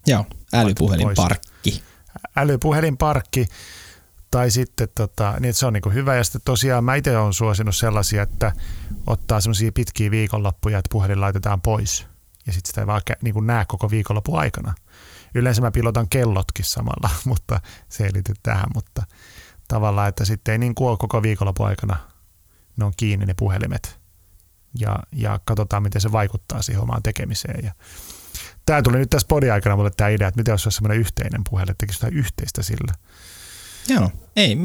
Joo, älypuhelinparkki. Tai sitten niin että se on niin kuin hyvä. Ja sitten tosiaan mä itse olen suosinut sellaisia, että ottaa semmoisia pitkiä viikonloppuja, että puhelin laitetaan pois. Ja sitten sitä ei vaan niin kuin näe koko viikonlopun aikana. Yleensä mä pilotan kellotkin samalla, mutta se ei liity tähän. Mutta tavallaan, että sitten ei niin kuin ole koko viikonlopun aikana, ne on kiinni ne puhelimet. Ja katsotaan, miten se vaikuttaa siihen omaan tekemiseen. Ja tämä tuli nyt tässä podin aikana mulle tämä idea, että miten olisi semmoinen yhteinen puhelin, että tekisi jotain yhteistä sillä. Joo, ei,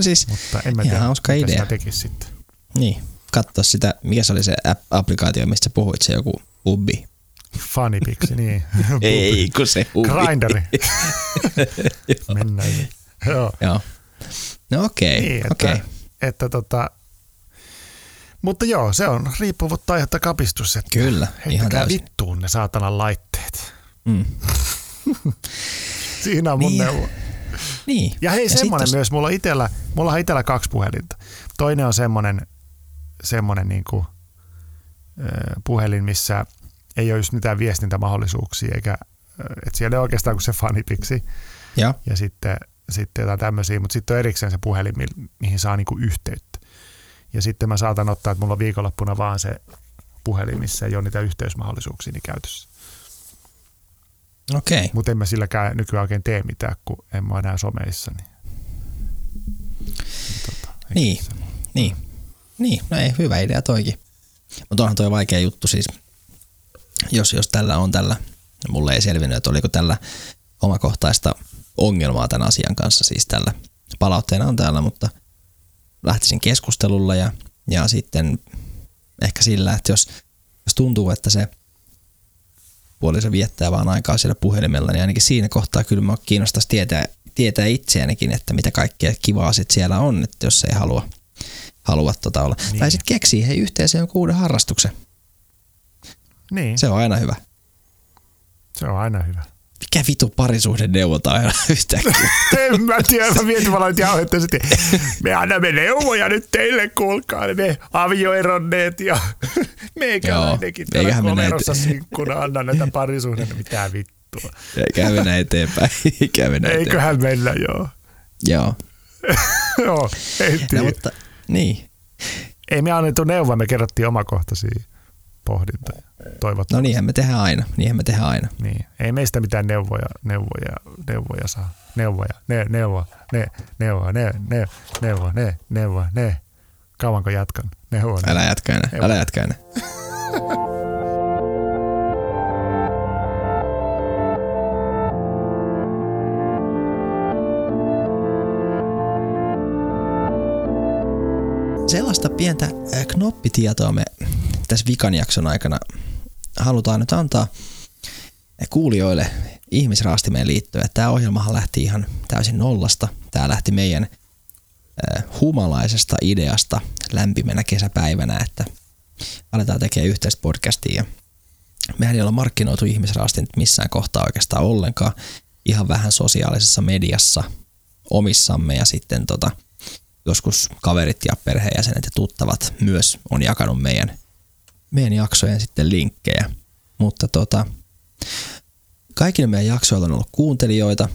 siis mutta en mä ihan tiedä, hauska idea. Sitä tekisi sitten. Niin, katsoa sitä, mikä se oli se applikaatio, mistä puhuit, se joku Ubi. Funny Pics, niin. Ei, kun se Ubi. Grinderi. Mennään. Joo. Joo. No okei, okay, niin, okei. Okay. Mutta joo, se on riippuvuutta aihetta kapistus. Että kyllä, ihan täysin. Vittuun ne saatanan laitteet. Mm. Siinä on mun niin. Neuvo. Niin. Ja hei, ja semmoinen myös, mulla on itsellä 2 puhelinta. Toinen on semmoinen niinku, puhelin, missä ei ole just mitään viestintämahdollisuuksia, eikä, että siellä ei oikeastaan kuin se fanipiksi. Ja sitten jotain tämmöisiä, mutta sitten on erikseen se puhelin, mihin saa niinku yhteyttä. Ja sitten mä saatan ottaa, että mulla on viikonloppuna vaan se puhelin, missä ei ole niitä yhteysmahdollisuuksia niin käytössä. Okei. Mutta en mä silläkään nykyään oikein tee mitään, kun en mä enää someissa. Niin. No ei, hyvä idea toikin. Mutta onhan toi vaikea juttu siis, jos tällä on tällä. Mulle ei selvinnyt, että oliko tällä omakohtaista ongelmaa tämän asian kanssa. Siis tällä palautteena on täällä, mutta lähtisin keskustelulla ja sitten ehkä sillä, että jos tuntuu, että se puoliso viettää vaan aikaa siellä puhelimella, niin ainakin siinä kohtaa kyllä mä kiinnostaisi tietää itseäänkin, että mitä kaikkea kivaa sit siellä on, että jos ei halua olla. Niin. Tai sitten keksii hei yhteensä jonkun uuden harrastuksen. Niin. Se on aina hyvä. Mikä vitu parisuhdeneuvonta aina yhtäkkiä? En mä tiedä, mä mietin, mä laitin jauhetta sitten. Me annamme neuvoja nyt teille, kuulkaa, ne avioeronneet ja meikäläinenkin täällä komerossa sinkkuna anna näitä parisuhdeita, mitä vittua. Eiköhän mennä eteenpäin. Eiköhän mennä, joo. Joo, en tiedä. No, mutta, niin. Ei me annettu neuvoa, me kerrottiin omakohtaisia pohdintoja. No niinhän me tehdään aina. Niin. Ei meistä mitään neuvoja saa. Neuvoja. Kauanko jatkan? Älä jatka enää. Sellaista pientä knoppitietoa me tässä vikan jakson aikana halutaan nyt antaa kuulijoille ihmisraastimeen liittyen. Tämä ohjelmahan lähti ihan täysin nollasta. Tämä lähti meidän humalaisesta ideasta lämpimänä kesäpäivänä, että aletaan tekemään yhteistä podcastia. Mehän ei olla markkinoitu ihmisraastin missään kohtaa oikeastaan ollenkaan. Ihan vähän sosiaalisessa mediassa omissamme ja sitten joskus kaverit ja perheenjäsenet ja tuttavat myös on jakanut meidän jaksojen sitten linkkejä, mutta kaikilla meidän jaksoilla on ollut kuuntelijoita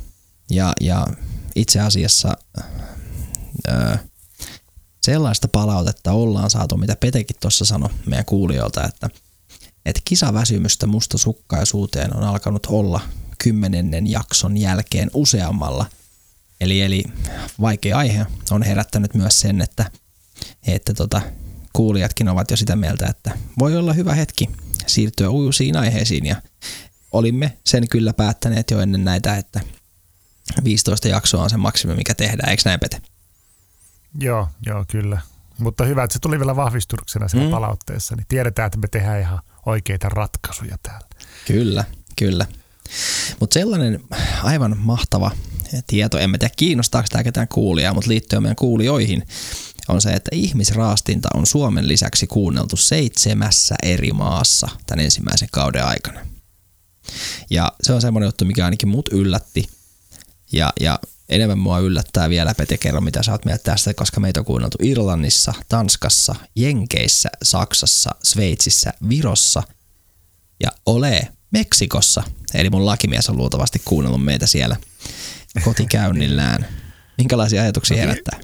ja itse asiassa sellaista palautetta ollaan saatu, mitä Petekin tuossa sanoi meidän kuulijoilta, että kisaväsymystä mustasukkaisuuteen on alkanut olla 10. jakson jälkeen useammalla. Eli vaikea aihe on herättänyt myös sen, että kuulijatkin ovat jo sitä mieltä, että voi olla hyvä hetki siirtyä uusiin aiheisiin ja olimme sen kyllä päättäneet jo ennen näitä, että 15 jaksoa on se maksimi, mikä tehdään, eikö näin Pete? Joo, kyllä. Mutta hyvä, että se tuli vielä vahvistuksena siellä palautteessa, niin tiedetään, että me tehdään ihan oikeita ratkaisuja täällä. Kyllä. Mutta sellainen aivan mahtava tieto, en tiedä kiinnostaako tämä ketään kuulijaa, mutta liittyen meidän kuulijoihin, on se, että ihmisraastinta on Suomen lisäksi kuunneltu 7 eri maassa tämän ensimmäisen kauden aikana. Ja se on semmoinen juttu, mikä ainakin mut yllätti. Ja enemmän mua yllättää vielä, Pete, kerro mitä sä oot mieltä tästä, koska meitä on kuunneltu Irlannissa, Tanskassa, Jenkeissä, Saksassa, Sveitsissä, Virossa ja Meksikossa. Eli mun lakimies on luultavasti kuunnellut meitä siellä kotikäynnillään. minkälaisia ajatuksia herättää?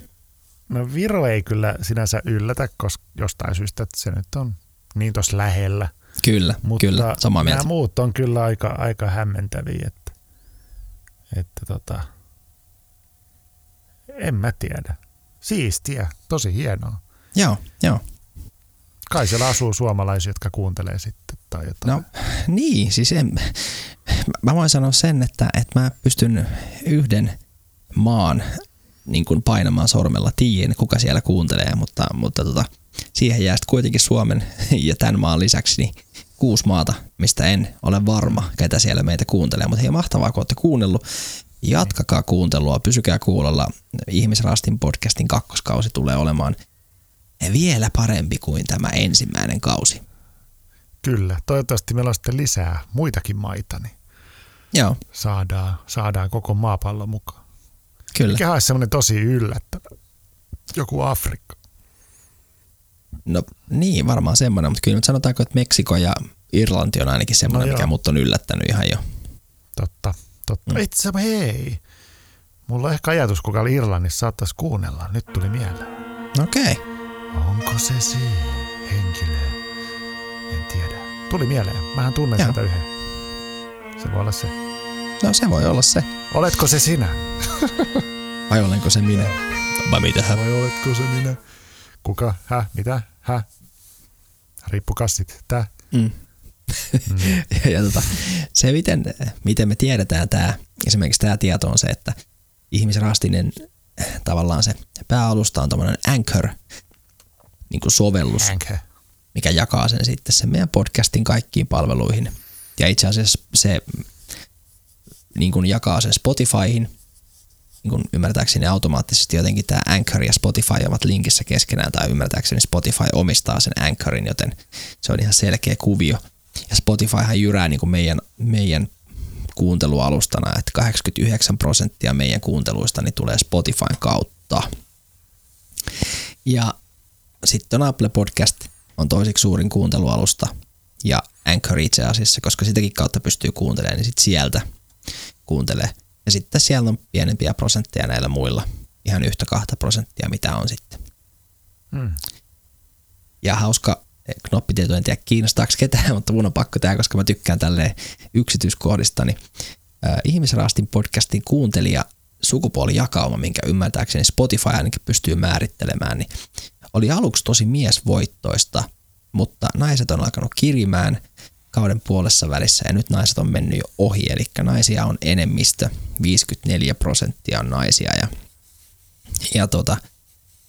No Viro ei kyllä sinänsä yllätä, koska jostain syystä että se nyt on niin tuossa lähellä. Kyllä, mutta kyllä, samaa mieltä. Nämä muut on kyllä aika hämmentäviä, että en mä tiedä. Siistiä, tosi hienoa. Joo. Kai siellä asuu suomalaisia, jotka kuuntelee sitten tai jotain. No niin, siis mä voin sanoa sen, että mä pystyn yhden maan niin kuin painamaan sormella, tiedän kuka siellä kuuntelee, mutta siihen jää sitten kuitenkin Suomen ja tämän maan lisäksi niin 6 maata, mistä en ole varma, ketä siellä meitä kuuntelee. Mutta hei, mahtavaa, kun olette kuunnellut. Jatkakaa kuuntelua, pysykää kuulolla. Ihmisrastin podcastin 2. kausi tulee olemaan vielä parempi kuin tämä 1. kausi. Kyllä, toivottavasti meillä on sitten lisää muitakin maita, niin joo. Saadaan koko maapallo mukaan. Kyllä. Mikä olisi semmoinen tosi yllättävä, joku Afrikka? No niin, varmaan semmoinen, mutta kyllä nyt sanotaanko, että Meksiko ja Irlanti on ainakin semmoinen, mikä mut on yllättänyt ihan jo. Totta. Mm. Itse hei, mulla on ehkä ajatus, kuka oli Irlannissa, saattaisi kuunnella. Nyt tuli mieleen. Okei. Onko se siinä henkilö? En tiedä. Tuli mieleen. Mähän tunnen sieltä yhden. Se voi olla se. No se voi olla se. Oletko se sinä? Vai olenko se minä? Vai mitä? Vai oletko se minä? Kuka? Häh? Mitä? Häh? Riippukassit. Tää? Mm. Ja se, miten me tiedetään tämä, esimerkiksi tämä tieto on se, että ihmisrastinen tavallaan se pääalusta on tämmöinen Anchor niin kuin sovellus, mikä jakaa sen sitten sen meidän podcastin kaikkiin palveluihin. Ja itse asiassa se niin kuin jakaa sen Spotifyhin, niin kuin ymmärtääkseni automaattisesti jotenkin tämä Anchor ja Spotify ovat linkissä keskenään, tai ymmärtääkseni Spotify omistaa sen Anchorin, joten se on ihan selkeä kuvio. Ja Spotifyhan jyrää niin kuin meidän kuuntelualustana, että 89% meidän kuunteluista niin tulee Spotifyn kautta. Ja sitten on Apple Podcast, on toiseksi suurin kuuntelualusta, ja Anchor itse asiassa, koska sitäkin kautta pystyy kuuntelemaan, niin sitten sieltä kuuntelee. Ja sitten siellä on pienempiä prosentteja näillä muilla, ihan 1-2%, mitä on sitten. Hmm. Ja hauska knoppitieto, en tiedä kiinnostaako ketään, mutta mun on pakko tää, koska mä tykkään tälleen yksityiskohdistani. Ihmisrastin podcastin kuuntelija sukupuolijakauma, minkä ymmärtääkseni Spotify ainakin pystyy määrittelemään, niin oli aluksi tosi miesvoittoista, mutta naiset on alkanut kirimään kauden puolessa välissä ja nyt naiset on mennyt jo ohi, eli naisia on enemmistö, 54% on naisia ja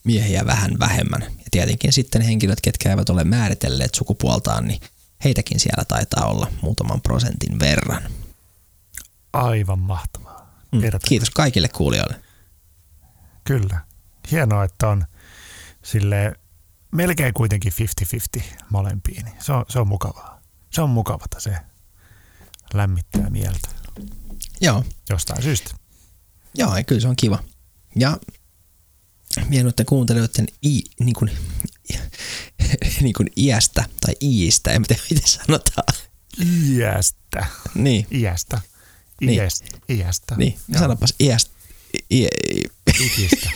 miehiä vähän vähemmän. Ja tietenkin sitten henkilöt, ketkä eivät ole määritelleet sukupuoltaan, niin heitäkin siellä taitaa olla muutaman prosentin verran. Aivan mahtavaa. Kiitos kaikille kuulijoille. Kyllä. Hienoa, että on silleen melkein kuitenkin 50-50 molempiin. Se on mukavaa. Se on mukavata, se lämmittää mieltä. Joo. Jostain syystä. Joo, kyllä se on kiva. Ja mienoiden kuuntelijoiden niin kuin iästä tai iistä, en tiedä miten sanotaan. Iästä. Niin. Iästä. Iästä. Niin, sanopas iästä. Ikistä.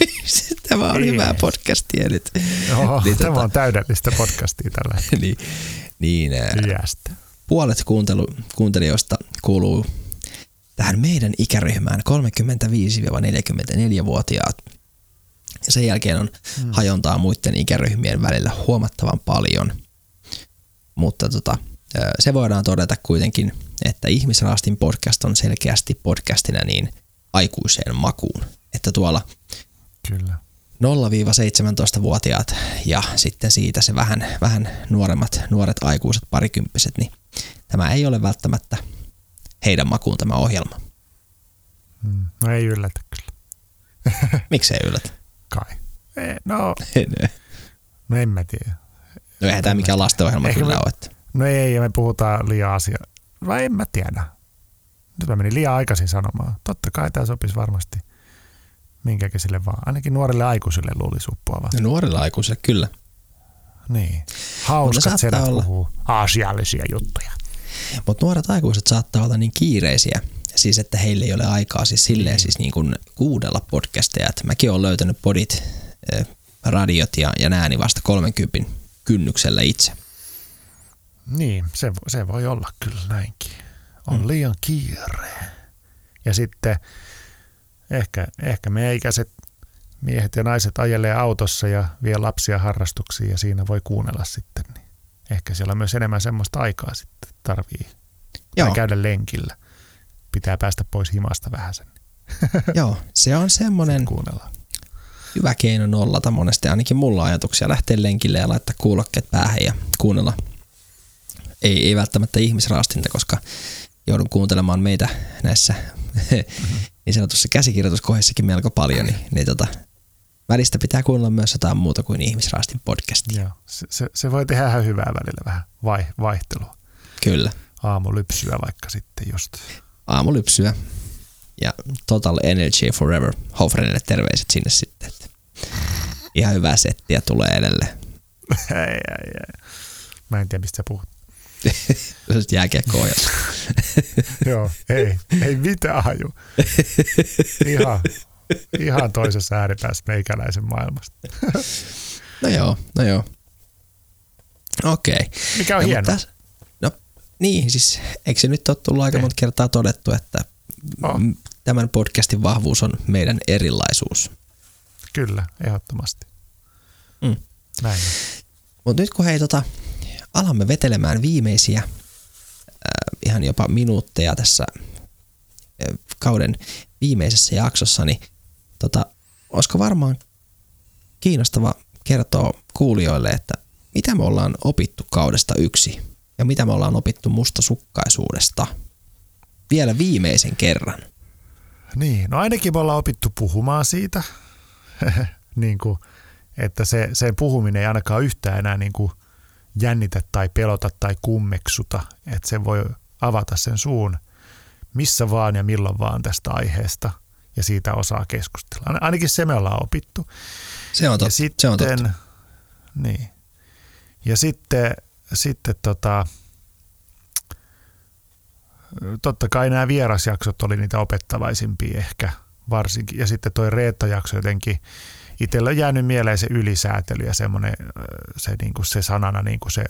Tämä on hyvää podcastia nyt. Oho, niin, tämä on täydellistä podcastia tällä hetkellä. niin, iästä. Puolet kuuntelijoista kuuluu tähän meidän ikäryhmään, 35-44-vuotiaat. Ja sen jälkeen on hajontaa muiden ikäryhmien välillä huomattavan paljon. Mutta se voidaan todeta kuitenkin, että Ihmisrastin podcast on selkeästi podcastina niin aikuiseen makuun. Että tuolla kyllä. 0-17-vuotiaat ja sitten siitä se vähän nuoret aikuiset, parikymppiset, niin tämä ei ole välttämättä heidän makuun tämä ohjelma. No ei yllätä kyllä. Miksi ei yllätä? Kai. No en mä tiedä. No eihän tämä mikään lastenohjelma kyllä ole. No ei, ja me puhutaan liian asiaa. Vai en mä tiedä. Nyt mä menin liian aikaisin sanomaan. Totta kai tämä sopisi varmasti minkäkäsille vaan. Ainakin nuorille aikuisille luulisi uppoavaa. No nuorille aikuisille kyllä. Niin. Hauskat sedät puhuu aasiallisia juttuja. Mutta nuoret aikuiset saattaa olla niin kiireisiä, siis, että heille ei ole aikaa siis silleen siis niin kuin kuudella podcasteja. Että mäkin olen löytänyt podit, radiot ja nääni vasta 30 kynnyksellä itse. Niin, se voi olla kyllä näinkin. On liian kiire. Ja sitten ehkä meidän ikäiset miehet ja naiset ajelee autossa ja vie lapsia harrastuksiin ja siinä voi kuunnella sitten. Niin ehkä siellä on myös enemmän semmoista aikaa sitten tarvii. Joo. Käydä lenkillä. Pitää päästä pois himasta vähän sen. Joo, se on semmoinen hyvä keino nollata monesti. Ainakin mulla ajatuksia lähteä lenkille ja laittaa kuulokkeet päähän ja kuunnella. Ei välttämättä ihmisraastinta, koska joudun kuuntelemaan meitä näissä niin sanotussa käsikirjoituskohdissakin melko paljon. Niin välistä pitää kuunnella myös jotain muuta kuin ihmisraastin podcastia. Joo, se voi tehdä ihan hyvää välillä vähän vaihtelua. Kyllä. Aamulypsyä vaikka sitten just. Aamulypsyä ja Total Energy Forever. Hofrenille terveiset sinne sitten. Ihan hyvää settiä tulee edelleen. Mä en tiedä mistä sä puhut. Sellaiset jääkiekko-ohjelmat. Joo, ei mitään haju. Ihan toisessa ääripäässä meikäläisen maailmasta. No joo. Okei. Okay. Mikä on hienoa. Niin, siis eikö se nyt ole tullut aika monta kertaa todettu, että tämän podcastin vahvuus on meidän erilaisuus? Kyllä, ehdottomasti. Mm. Näin. Mutta nyt kun alamme vetelemään viimeisiä ihan jopa minuutteja tässä kauden viimeisessä jaksossa, niin olisiko varmaan kiinnostava kertoa kuulijoille, että mitä me ollaan opittu kaudesta 1? Ja mitä me ollaan opittu mustasukkaisuudesta vielä viimeisen kerran? Niin, no ainakin me ollaan opittu puhumaan siitä, niin kuin, että sen puhuminen ei ainakaan yhtään enää niin kuin jännitä tai pelota tai kummeksuta, että se voi avata sen suun missä vaan ja milloin vaan tästä aiheesta ja siitä osaa keskustella. Ainakin se me ollaan opittu. Se on totta. Se on totta. Niin. Ja sitten totta kai nämä vierasjaksot oli niitä opettavaisimpia ehkä varsinkin. Ja sitten toi Reetta-jakso jotenkin, itsellä on jäänyt mieleen se ylisäätely ja semmoinen se sanana, niinku se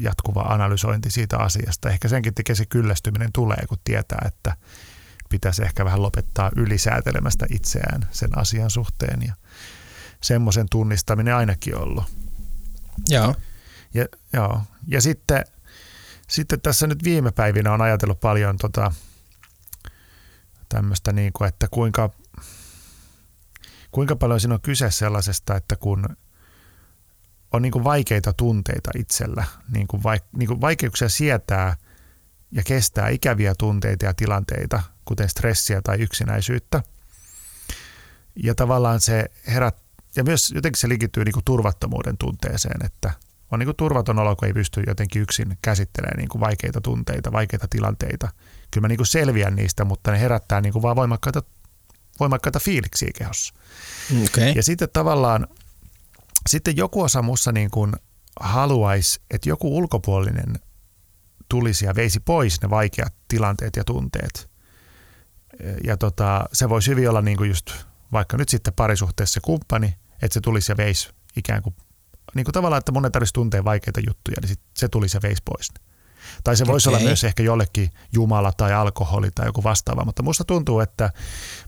jatkuva analysointi siitä asiasta. Ehkä senkin tekee se kyllästyminen tulee, kun tietää, että pitäisi ehkä vähän lopettaa ylisäätelemästä itseään sen asian suhteen. Ja semmoisen tunnistaminen ainakin ollut. Joo. Ja sitten tässä nyt viime päivinä on ajatellut paljon tämmöistä, niin kuin, että kuinka paljon siinä on kyse sellaisesta, että kun on niin kuin vaikeita tunteita itsellä, niin kuin vaikeuksia sietää ja kestää ikäviä tunteita ja tilanteita, kuten stressiä tai yksinäisyyttä. Ja tavallaan se ja myös jotenkin se linkittyy niin kuin turvattomuuden tunteeseen, että on niin kuin turvaton olo, kun ei pysty jotenkin yksin käsittelemään niin kuin vaikeita tunteita, vaikeita tilanteita. Kyllä mä niin kuin selviän niistä, mutta ne herättää niin kuin vaan voimakkaita fiiliksiä kehossa. Okay. Ja sitten tavallaan sitten joku osa musta niin kuin haluaisi, että joku ulkopuolinen tulisi ja veisi pois ne vaikeat tilanteet ja tunteet. Ja se voisi hyvin olla niin kuin just vaikka nyt sitten parisuhteessa se kumppani, että se tulisi ja veisi ikään kuin tavallaan, että mun ei tarvitsisi tuntea vaikeita juttuja, niin sit se tulisi ja veisi pois. Tai se voisi olla myös ehkä jollekin jumala tai alkoholi tai joku vastaava, mutta musta tuntuu, että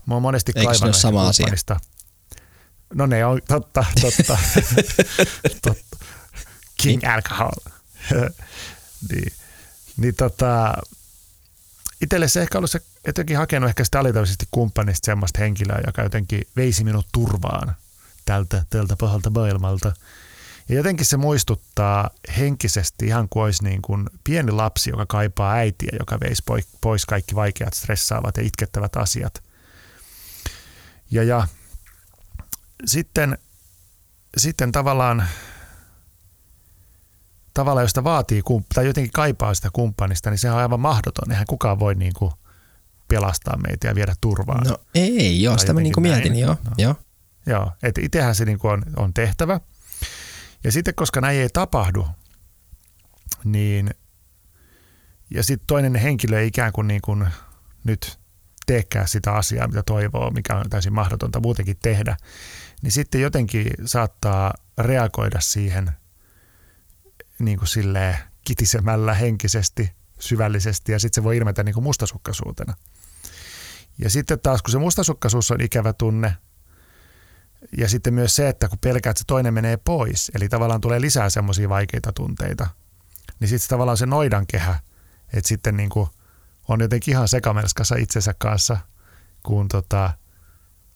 mä oon monesti kaivannut kumppanista. No ne on, totta. Totta. King alcohol. niin itselle se ehkä ollut se, jotenkin hakenut ehkä sitä alitaisesti kumppanista semmoista henkilöä, joka jotenkin veisi minut turvaan tältä pahalta maailmalta. Ja jotenkin se muistuttaa henkisesti ihan kuin olisi niin kuin pieni lapsi, joka kaipaa äitiä, joka veisi pois kaikki vaikeat, stressaavat ja itkettävät asiat. Ja sitten tavallaan jos sitä vaatii tai jotenkin kaipaa sitä kumppanista, niin sehän on aivan mahdoton. Eihän kukaan voi niin kuin pelastaa meitä ja viedä turvaan. No ei, joo, sitä mä niin kuin mietin, joo. No. Joo, että itsehän se niin kuin on tehtävä. Ja sitten, koska näin ei tapahdu, niin ja sitten toinen henkilö ei ikään kuin nyt teekään sitä asiaa, mitä toivoo, mikä on täysin mahdotonta muutenkin tehdä, niin sitten jotenkin saattaa reagoida siihen niin kuin silleen kitisemällä henkisesti, syvällisesti, ja sitten se voi ilmetä niin kuin mustasukkaisuutena. Ja sitten taas, kun se mustasukkaisuus on ikävä tunne, ja sitten myös se, että kun pelkää, että se toinen menee pois, eli tavallaan tulee lisää semmoisia vaikeita tunteita, niin sitten tavallaan se noidankehä, että sitten niin kuin on jotenkin ihan sekamelskassa itsensä kanssa, kun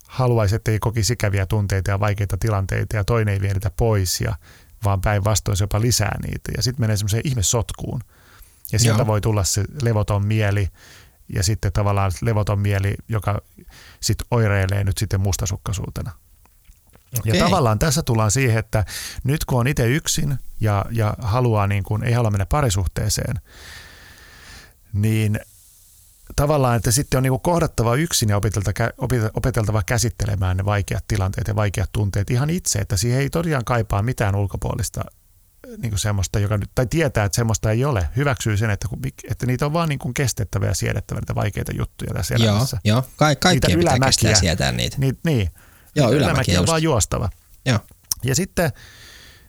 haluaisi, että ei kokisi ikäviä tunteita ja vaikeita tilanteita ja toinen ei vie niitä pois, ja, vaan päinvastoin se jopa lisää niitä. Ja sitten menee semmoiseen ihmessotkuun. Ja sieltä voi tulla se levoton mieli ja sitten tavallaan levoton mieli, joka sitten oireilee nyt sitten mustasukkaisuutena. Okay. Ja tavallaan tässä tullaan siihen, että nyt kun on itse yksin ja haluaa niin kuin, ei halua mennä parisuhteeseen, niin tavallaan, että sitten on niin kuin kohdattava yksin ja opeteltava käsittelemään ne vaikeat tilanteet ja vaikeat tunteet ihan itse, että siihen ei todella kaipaa mitään ulkopuolista niin kuin semmoista, joka nyt, tai tietää, että semmoista ei ole. Hyväksyy sen, että niitä on vaan niin kuin kestettävä ja siedettävä niitä vaikeita juttuja tässä elämässä. Joo, kaikkien pitää kestää ja sietää niitä. Niin. Joo, ylämäki on vaan juostava. Joo. Ja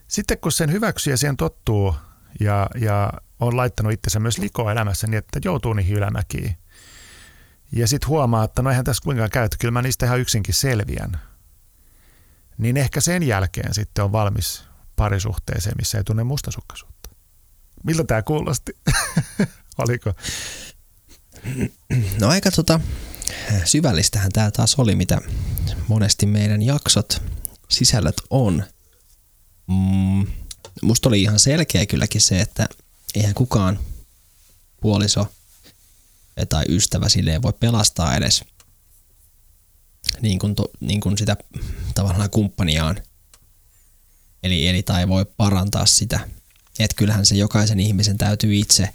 sitten kun sen hyväksyy ja siihen tottuu ja on laittanut itsensä myös likoa elämässä niin, että joutuu niihin ylämäkiin. Ja sitten huomaa, että no eihän tässä kuinkaan käyty, kyllä mä niistä ihan yksinkin selviän. Niin ehkä sen jälkeen sitten on valmis parisuhteeseen, missä ei tunne mustasukkaisuutta. Miltä tämä kuulosti? Oliko? No aika syvällistähän tämä taas oli, mitä monesti meidän jaksot, sisällöt on. Musta oli ihan selkeä kylläkin se, että eihän kukaan puoliso tai ystävä silleen voi pelastaa edes niin kuin sitä tavallaan kumppaniaan. Eli tai voi parantaa sitä. Et kyllähän se jokaisen ihmisen täytyy itse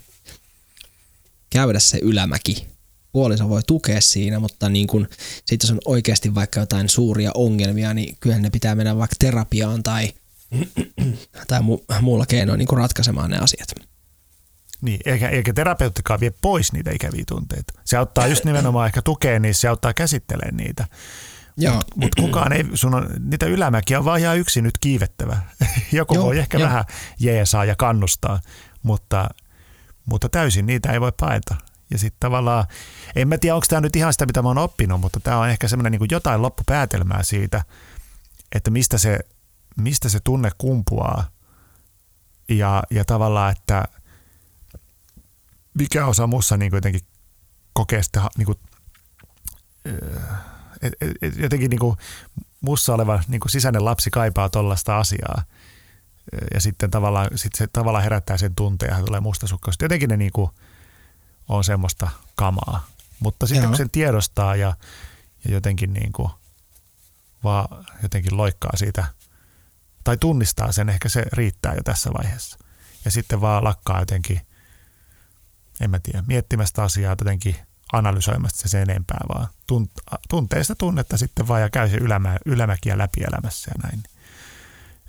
käydä se ylämäki. Puoliso voi tukea siinä, mutta niin kun, sit jos on oikeasti vaikka jotain suuria ongelmia, niin kyllähän ne pitää mennä vaikka terapiaan tai muulla keinoin niin kun ratkaisemaan ne asiat. Niin, eikä terapeuttikaan vie pois niitä ikäviä tunteita. Se auttaa just nimenomaan ehkä tukea niissä, se auttaa käsittelemään niitä. Mutta kukaan ei, sun on, niitä ylämäkiä on vaan ihan yksin nyt kiivettävä. Joku voi ehkä vähän jeesaa ja kannustaa, mutta täysin niitä ei voi paeta. Ja sitten tavallaan, en mä tiedä onko tämä nyt ihan sitä mitä mä oon oppinut, mutta tämä on ehkä semmoinen niin jotain loppupäätelmää siitä, että mistä se tunne kumpuaa ja tavallaan, että mikä osa musta niin jotenkin kokee sitä niin jotenkin niin musta oleva niin sisäinen lapsi kaipaa tollaista asiaa ja sitten tavallaan, se tavallaan herättää sen tunteen ja tulee mustasukkaisuutta. Jotenkin ne niin kuin, on semmoista kamaa. Mutta sitten kun sen tiedostaa ja jotenkin niin kuin vaan jotenkin loikkaa siitä tai tunnistaa sen, ehkä se riittää jo tässä vaiheessa. Ja sitten vaan lakkaa jotenkin, en mä tiedä, miettimästä asiaa jotenkin analysoimasta se sen enempää vaan. Tunteista tunnetta sitten vaan ja käy se ylämäkiä läpi elämässä ja näin.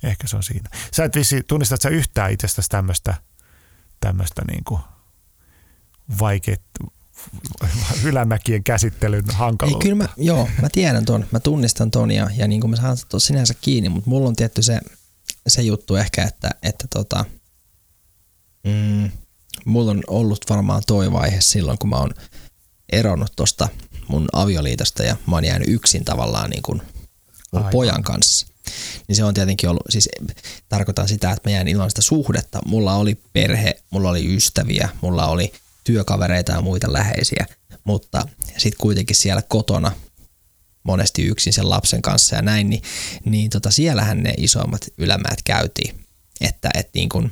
Ehkä se on siinä. Sä et vissi, tunnistat sä yhtään itsestäsi tämmöistä niin kuin vaikeat ylämäkien käsittelyn hankaluutta. Kyllä mä tiedän ton, mä tunnistan ton ja niin kuin mä saan tuossa sinänsä kiinni, mutta mulla on tietty se juttu ehkä, että mulla on ollut varmaan toi vaihe silloin, kun mä oon eronnut tosta mun avioliitosta ja mä oon jäänyt yksin tavallaan niin kuin mun pojan kanssa. Niin se on tietenkin ollut, siis tarkoitan sitä, että mä jäin ilman sitä suhdetta. Mulla oli perhe, mulla oli ystäviä, mulla oli työkavereita ja muita läheisiä, mutta sitten kuitenkin siellä kotona monesti yksin sen lapsen kanssa ja näin, niin siellähän ne isoimmat ylämäät käytiin. Että niin kun,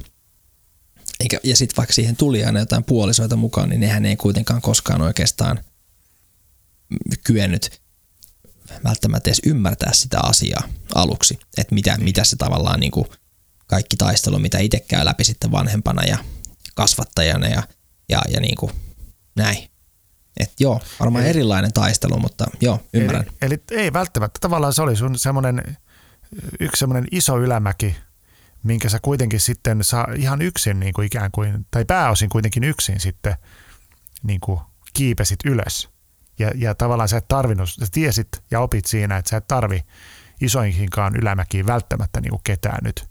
ja sitten vaikka siihen tuli aina jotain puolisoita mukaan, niin nehän ei kuitenkaan koskaan oikeastaan kyennyt välttämättä edes ymmärtää sitä asiaa aluksi, että mitä se tavallaan niin kun kaikki taistelu, mitä itse käy läpi sitten vanhempana ja kasvattajana ja niin kuin näin. Että joo, varmaan erilainen taistelu, mutta joo, ymmärrän. Eli ei välttämättä. Tavallaan se oli sun semmoinen iso ylämäki, minkä sä kuitenkin sitten saa ihan yksin niin kuin ikään kuin, tai pääosin kuitenkin yksin sitten niin kuin kiipesit ylös. Ja tavallaan sä et tarvinnut, sä tiesit ja opit siinä, että sä et tarvi isoinkinkaan ylämäkiin välttämättä niin kuin ketään nyt.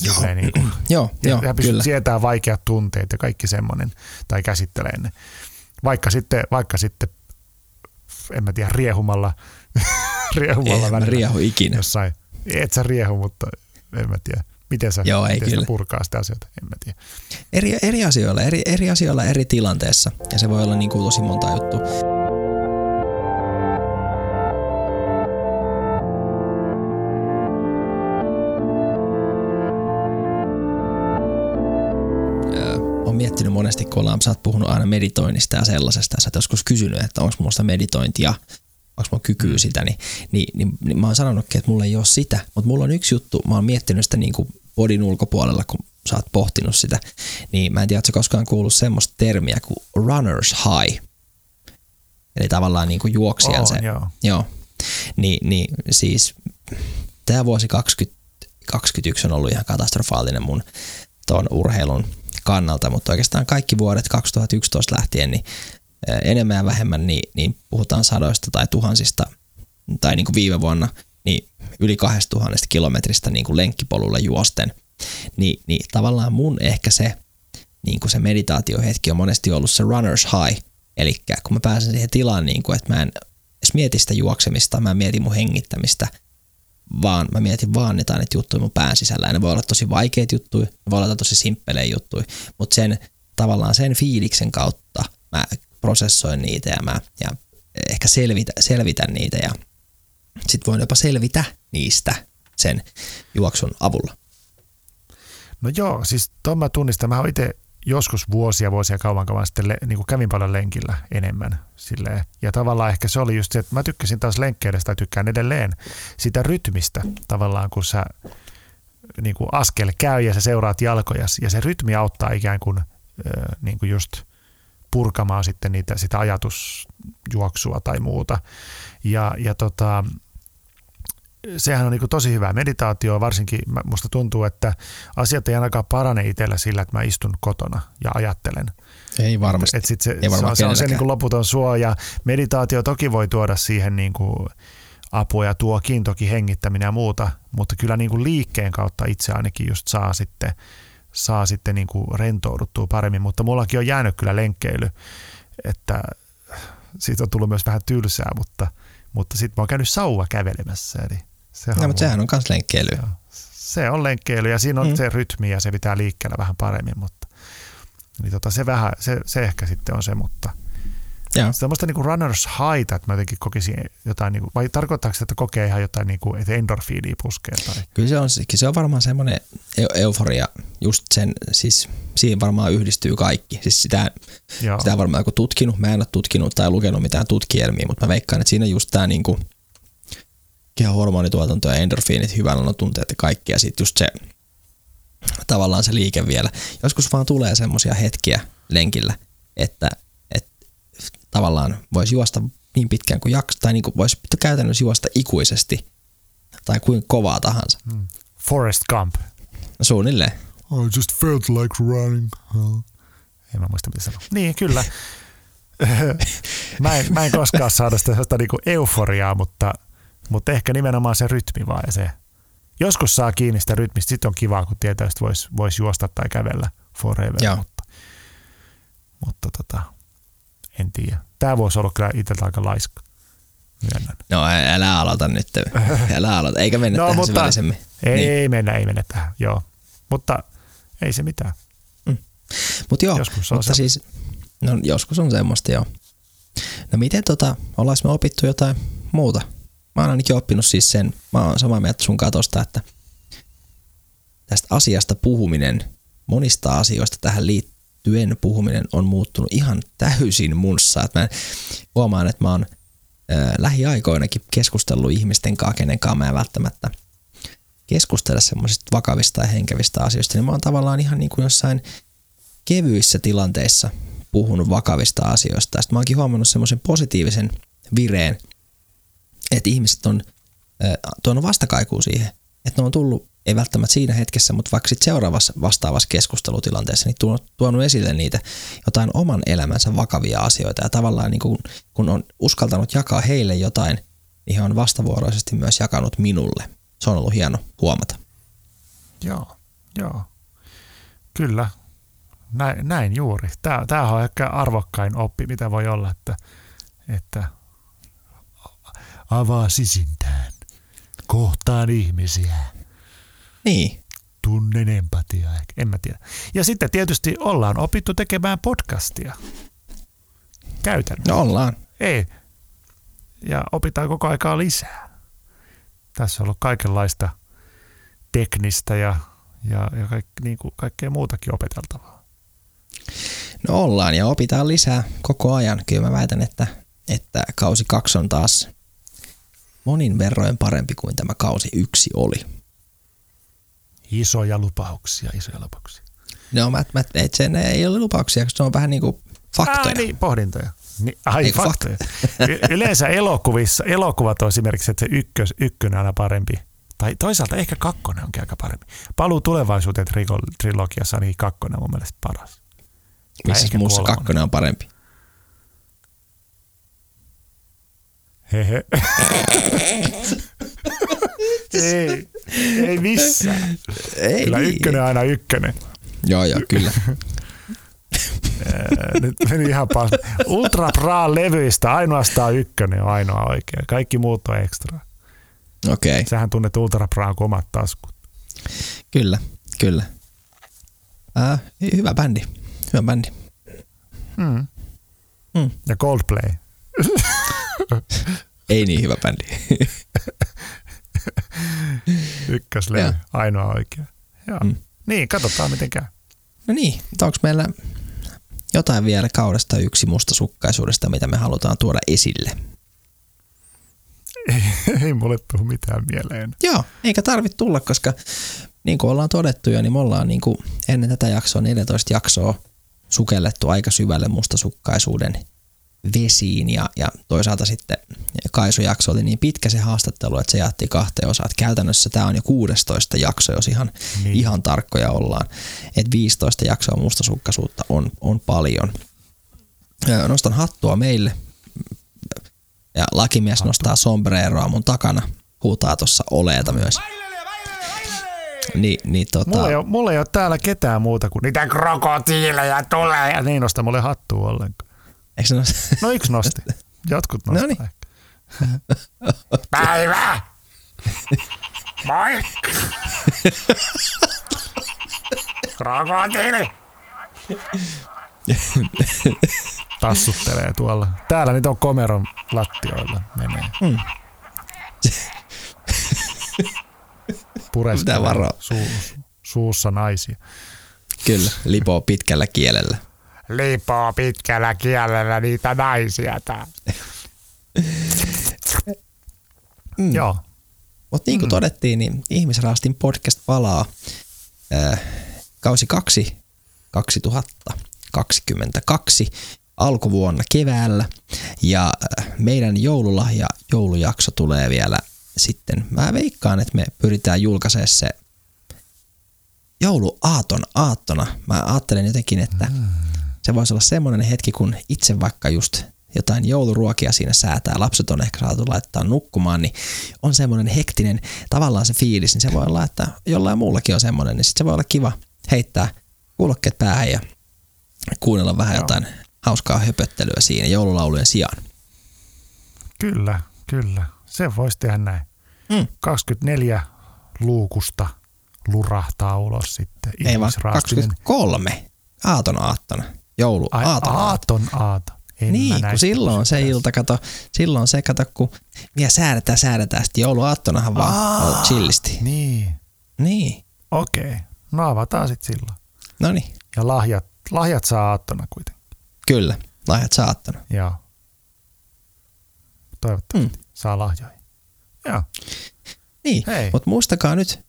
Joo, niin kuin, joo, ja pystyt sietämään vaikeat tunteet ja kaikki semmoinen, tai käsittelemään ne. Vaikka sitten en mä tiedä, riehumalla en välillä. Riehu ikinä. Jossain. Et sä riehu, mutta en mä tiedä. Miten sä purkaa sitä asioita? En mä tiedä. Eri asioilla eri tilanteessa. Ja se voi olla niin kuin tosi monta juttua. Olen miettinyt monesti, kun sä oot puhunut aina meditoinnista ja sellaisesta. Sä oot joskus kysynyt, että onko musta meditointia. Onko mulla kykyä sitä, niin mä oon sanonutkin, että mulla ei ole sitä, mutta mulla on yksi juttu, mä oon miettinyt sitä niin kuin bodin ulkopuolella, kun sä oot pohtinut sitä, niin mä en tiedä, että sä koskaan kuullut semmoista termiä kuin runner's high, eli tavallaan niin kuin juoksijan se. Joo. Niin siis tämä vuosi 2021 on ollut ihan katastrofaalinen mun tuon urheilun kannalta, mutta oikeastaan kaikki vuodet 2011 lähtien, niin enemmän ja vähemmän, niin puhutaan sadoista tai tuhansista, tai niin kuin viime vuonna, niin yli 2000 kilometristä niin kuin lenkkipolulla juosten. Niin tavallaan mun ehkä se, niin kuin se meditaatiohetki on monesti ollut se runner's high, eli kun mä pääsen siihen tilaan, niin kuin, että mä en edes mieti sitä juoksemista, mä en mieti mun hengittämistä, vaan mä mietin vaan niitä juttuja mun pään sisällä. Ja ne voi olla tosi vaikeita juttuja, ne voi olla tosi simppelejä juttuja, mutta sen fiiliksen kautta mä prosessoin niitä ja ehkä selvitän niitä ja sit voin jopa selvitä niistä sen juoksun avulla. No joo, siis tuon mä tunnistan. Mä oon itse joskus vuosia kauan sitten niin kävin paljon lenkillä enemmän. Silleen. Ja tavallaan ehkä se oli just se, että mä tykkäsin taas lenkkeidestä ja tykkään edelleen sitä rytmistä tavallaan, kun sä niin kuin askel käy ja sä seuraat jalkojasi ja se rytmi auttaa ikään kuin, niin kuin just purkamaan sitten sitä ajatusjuoksua tai muuta. Ja sehän on niin tosi hyvää meditaatioa, varsinkin musta tuntuu, että asiat ei ainakaan parane itsellä sillä, että mä istun kotona ja ajattelen. Ei varmasti. Et sit se on se niin kuin loputon suo, ja meditaatio toki voi tuoda siihen niin kuin apua ja tuokin toki hengittäminen ja muuta, mutta kyllä niin kuin liikkeen kautta itse ainakin just saa sitten niin kuin rentouduttua paremmin, mutta mullakin on jäänyt kyllä lenkkeily, että siitä on tullut myös vähän tylsää, mutta sitten mä oon käynyt sauva kävelemässä. Eli mutta sehän on myös lenkkeily. Joo, se on lenkkeily ja siinä on se rytmi ja se pitää liikkeellä vähän paremmin, mutta niin se ehkä sitten on se, mutta semmoista niin kuin runners high, että mä jotenkin kokisin jotain, niin kuin, vai tarkoittaako sitä, että kokee ihan jotain, niin kuin, että endorfiinia puskee? Tai? Kyllä se on varmaan semmoinen euforia, just sen, siis siihen varmaan yhdistyy kaikki. Siis sitä on varmaan joku tutkinut, mä en ole tutkinut tai lukenut mitään tutkielmia, mutta mä veikkaan, että siinä just tämä niin kuin hormonituotanto ja endorfiinit, hyvällä on tunteet ja kaikki, ja sitten just se tavallaan se liike vielä. Joskus vaan tulee semmoisia hetkiä lenkillä, että tavallaan voisi juosta niin pitkään kuin jaksaa, tai niin kuin voisi käytännössä juosta ikuisesti, tai kuin kovaa tahansa. Forrest Gump. Suunnilleen. I just felt like running. En mä muista, mitä sanoa. Niin, kyllä. mä en koskaan saada sitä niin kuin euforiaa, mutta ehkä nimenomaan se rytmi vaan. Ja se. Joskus saa kiinni sitä rytmistä, sitten on kivaa, kun tietää, että vois juosta tai kävellä forever. Joo. Mutta en tiedä. Tää voisi olla kyllä itseltä aika laiska. Myönnän. No älä aloita nyt. Eikä mennä tähän syvällisemmin. Ei mennä tähän, joo. Mutta ei se mitään. Mut joo, joskus on semmoista, joo. No miten ollaisi me opittu jotain muuta? Mä oon ainakin oppinut siis sen, mä oon samaa mieltä sun katosta, että tästä asiasta puhuminen, monista asioista tähän liittyy, työn puhuminen on muuttunut ihan täysin munssa. Että mä huomaan, että mä oon lähiaikoinakin keskustellut ihmisten kanssa, kenenkaan mä en välttämättä keskustella semmoisista vakavista ja henkevistä asioista. Niin mä oon tavallaan ihan niin kuin jossain kevyissä tilanteissa puhunut vakavista asioista. Ja sitten mä oonkin huomannut semmoisen positiivisen vireen, että ihmiset on tuonut vastakaikua siihen. Että ne on tullut ei välttämättä siinä hetkessä, mutta vaikka sitten seuraavassa vastaavassa keskustelutilanteessa, niin tuonut esille niitä jotain oman elämänsä vakavia asioita. Ja tavallaan niin kun on uskaltanut jakaa heille jotain, niin he on vastavuoroisesti myös jakanut minulle. Se on ollut hieno huomata. Joo. Kyllä. Näin juuri. Tämähän on ehkä arvokkain oppi, mitä voi olla, että avaa sisintään. Kohtaan ihmisiä. Niin. Tunnen empatiaa. En mä tiedä. Ja sitten tietysti ollaan opittu tekemään podcastia. Käytännössä. No ollaan. Ei. Ja opitaan koko aikaa lisää. Tässä on ollut kaikenlaista teknistä ja niin kuin kaikkea muutakin opeteltavaa. No ollaan ja opitaan lisää koko ajan. Kyllä mä väitän, että kausi 2 on taas monin verroin parempi kuin tämä kausi 1 oli. Isoja lupauksia. No ne ei ole lupauksia, koska se on vähän niin kuin faktoja. Niin, pohdintoja. Faktoja. Yleensä elokuvat on esimerkiksi, että se ykkönen aina parempi. Tai toisaalta ehkä 2 onkin aika parempi. Paluu tulevaisuuteen trilogiassa niin 2 on mun mielestä paras. Missä muussa 2 on parempi? Hehe. Ei missään. Ei, kyllä ykkönen aina ykkönen. Joo, kyllä. Nyt meni ihan paas. Ultra Bra -levyistä ainoastaan 1 on ainoa oikea. Kaikki muut on ekstra. Okei. Sähän tunnet Ultra Braan kuin omat taskut. Kyllä. Hyvä bändi. Mm. Ja Coldplay. Ei niin hyvä bändi. 1 levy, ainoa oikea. Joo. Mm. Niin, katsotaan miten käy. No niin, onko meillä jotain vielä kaudesta 1 mustasukkaisuudesta, mitä me halutaan tuoda esille? Ei mulle tule mitään mieleen. Joo, eikä tarvitse tulla, koska niin kuin ollaan todettu jo, niin me ollaan niin kuin ennen tätä jaksoa 14 jaksoa sukellettu aika syvälle mustasukkaisuuden vesiin ja toisaalta sitten Kaisu-jakso oli niin pitkä se haastattelu, että se jaettiin 2 osaan. Käytännössä tämä on jo 16 jakso, jos ihan tarkkoja ollaan. Et 15 jaksoa mustasukkaisuutta on paljon. Nostan hattua meille. Ja lakimies nostaa sombreroa mun takana. Huutaa tuossa oleeta myös. Mulla ei ole täällä ketään muuta kuin niitä krokotiileja tulee. Ja niin nosta mulle hattua ollenkaan. Eikö se nosta? No yksi nosti. Jotkut nostaa. Noniin. Päivä! Moi! Krokotiili! Tassuttelee tuolla. Täällä niitä on komeron lattioilla menee. Mm. Purestaa suussa naisia. Kyllä, lipoo pitkällä kielellä. Niitä naisia täällä. Joo. Mutta niin kuin todettiin, niin Ihmisrastin podcast palaa kausi 2 2022 alkuvuonna keväällä ja meidän joululahja joulujakso tulee vielä sitten. Mä veikkaan, että me pyritään julkaisemaan se jouluaaton aattona. Mä ajattelen jotenkin, että se voisi olla semmoinen hetki, kun itse vaikka just jotain jouluruokia siinä säätää, lapset on ehkä saatu laittaa nukkumaan, niin on semmoinen hektinen tavallaan se fiilis, niin se voi olla, että jollain muullakin on semmoinen, niin sitten se voi olla kiva heittää kuulokkeet päähän ja kuunnella vähän jotain hauskaa höpöttelyä siinä joululaulujen sijaan. Kyllä. Se voisi tehdä näin. 24 luukusta lurahtaa ulos sitten. Ei vaan 23 aatonaattona. Joulu aatonaaton. Niin, kun silloin se ilta, kato, kun vielä säädetään, sitten jouluaattonahan vaan chillisti. Niin. Okei, no avataan sitten silloin. Noniin. Ja lahjat saa aattona kuitenkin. Kyllä, lahjat saa aattona. Joo. Toivottavasti saa lahjoja. Joo. Niin, mutta muistakaa nyt,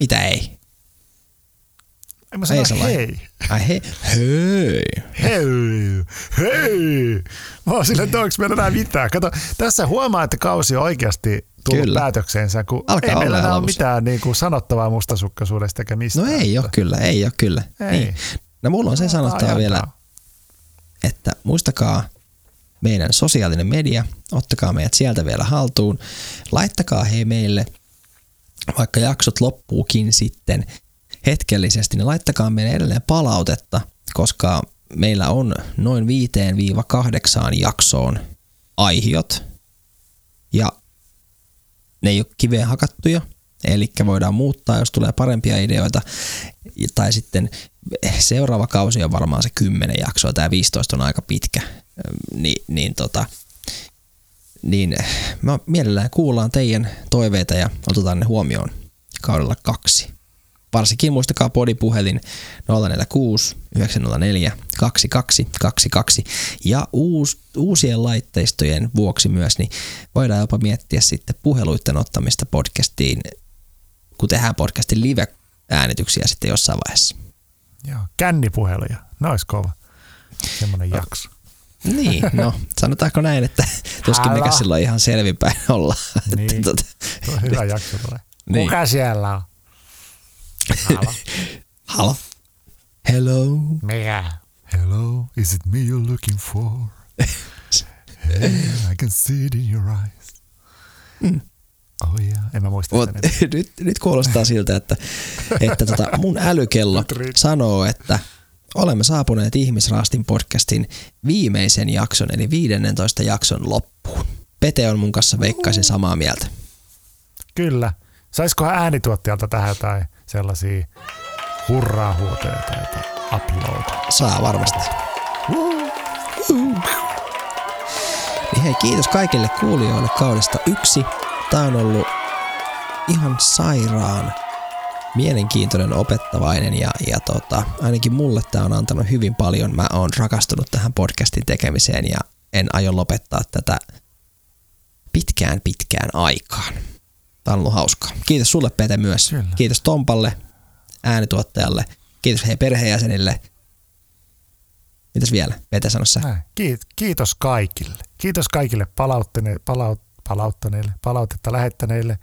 mitä ei. En mä sano hei. Ai hei. Hei. Hei. Hei. Mä oon silleen, että onko meillä enää mitään. Kato, tässä huomaa, että kausi on oikeasti tullut kyllä päätökseensä, kun alkaa ei meillä enää ole mitään niin kuin sanottavaa mustasukkaisuudesta eikä mistään. No ei ole kyllä, ei ole kyllä. Ei. Niin. No mulla on se sanottava vielä, että muistakaa meidän sosiaalinen media, ottakaa meidät sieltä vielä haltuun, laittakaa hei meille, vaikka jaksot loppuukin sitten hetkellisesti, niin laittakaa meille edelleen palautetta, koska meillä on noin 5-8 jaksoon aihiot ja ne ei ole kiveen hakattuja, eli voidaan muuttaa, jos tulee parempia ideoita, tai sitten seuraava kausi on varmaan se 10 jaksoa, tämä 15 on aika pitkä, niin mä mielellään kuullaan teidän toiveita ja otetaan ne huomioon kaudella 2. Varsinkin muistakaa podipuhelin 046-904-2222 ja uusien laitteistojen vuoksi myös, niin voidaan jopa miettiä sitten puheluiden ottamista podcastiin, kun tehdään podcastin live-äänityksiä sitten jossain vaiheessa. Joo, kännipuheluja, nois kova, semmoinen jakso. Niin, no sanotaanko näin, että tuskin mekä silloin ihan selvinpäin ollaan. Niin, tuo hyvä jakso tulee. Niin. Kuka siellä on? Halo. Halo. Hello. Mikä? Hello, is it me you're looking for? Yeah, I can see it in your eyes. Mm. Oh yeah. En mä muista sitä. Nyt kuulostaa siltä, että mun älykello sanoo, että olemme saapuneet Ihmisrastin podcastin viimeisen jakson, eli 15 jakson loppuun. Pete on mun kanssa veikkaisin samaa mieltä. Kyllä. Saisikohan äänituottajalta tähän jotain sellaisia hurraa huutoja tai jotain uploadia? Saa varmasti. Niin hei, kiitos kaikille kuulijoille kaudesta 1. Tää on ollut ihan sairaan mielenkiintoinen, opettavainen ja ainakin mulle tää on antanut hyvin paljon. Mä oon rakastunut tähän podcastin tekemiseen ja en aio lopettaa tätä pitkään aikaan. Tää on ollut hauskaa. Kiitos sulle, Pete, myös. Kyllä. Kiitos Tompalle, äänituottajalle. Kiitos heidän perheenjäsenille. Mitäs vielä? Pete, sano sä. Kiitos kaikille. Kiitos kaikille palautetta lähettäneille.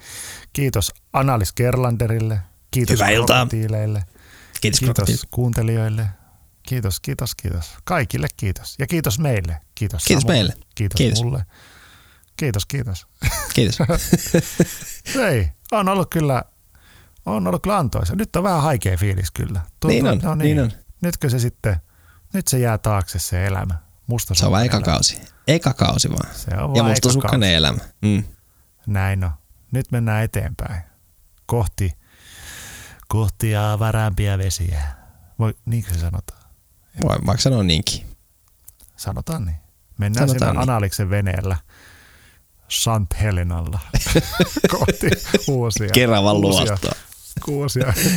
Kiitos Annaliis Gerlanderille. Kiitos krokotiileille. Kiitos kuuntelijoille. Kiitos. Kaikille kiitos. Ja kiitos meille. Kiitos Samulle. Meille. Kiitos mulle. Kiitos. Ei, on ollut kyllä antoisa. Nyt on vähän haikea fiilis kyllä. Niin on. Nyt se jää taakse se elämä. Se on vaan eka kausi vaan. Ja mustasukkainen elämä. Mm. Näin on. Nyt mennään eteenpäin. Kohti avarampia vesiä. Niinkö se sanotaan? Voi vaikka sanoa niinkin. Sanotaan niin. Mennään sinne Analiksen veneellä. Sant Helenalla kohti uusia. Keravan luostoa.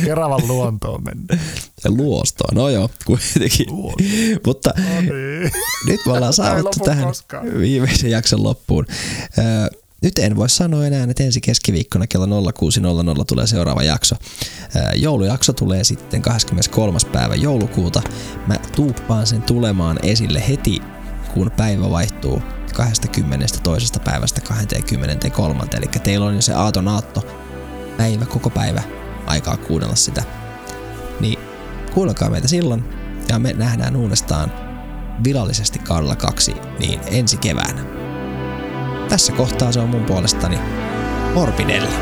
Keravan luontoon mennään. Luostoa, no joo, kuitenkin. Mutta no niin. Nyt me ollaan saavuttu tähän viimeisen jakson loppuun. Nyt en voi sanoa enää, että ensi keskiviikkona kello 06.00 tulee seuraava jakso. Joulujakso tulee sitten 23. päivä joulukuuta. Mä tuuppaan sen tulemaan esille heti, kun päivä vaihtuu 22. päivästä 23. Eli teillä on jo se aatonaatto päivä, koko päivä aikaa kuunnella sitä. Niin kuunnelkaa meitä silloin ja me nähdään uudestaan virallisesti kaudella 2 niin ensi keväänä. Tässä kohtaa se on mun puolestani Morbidelli.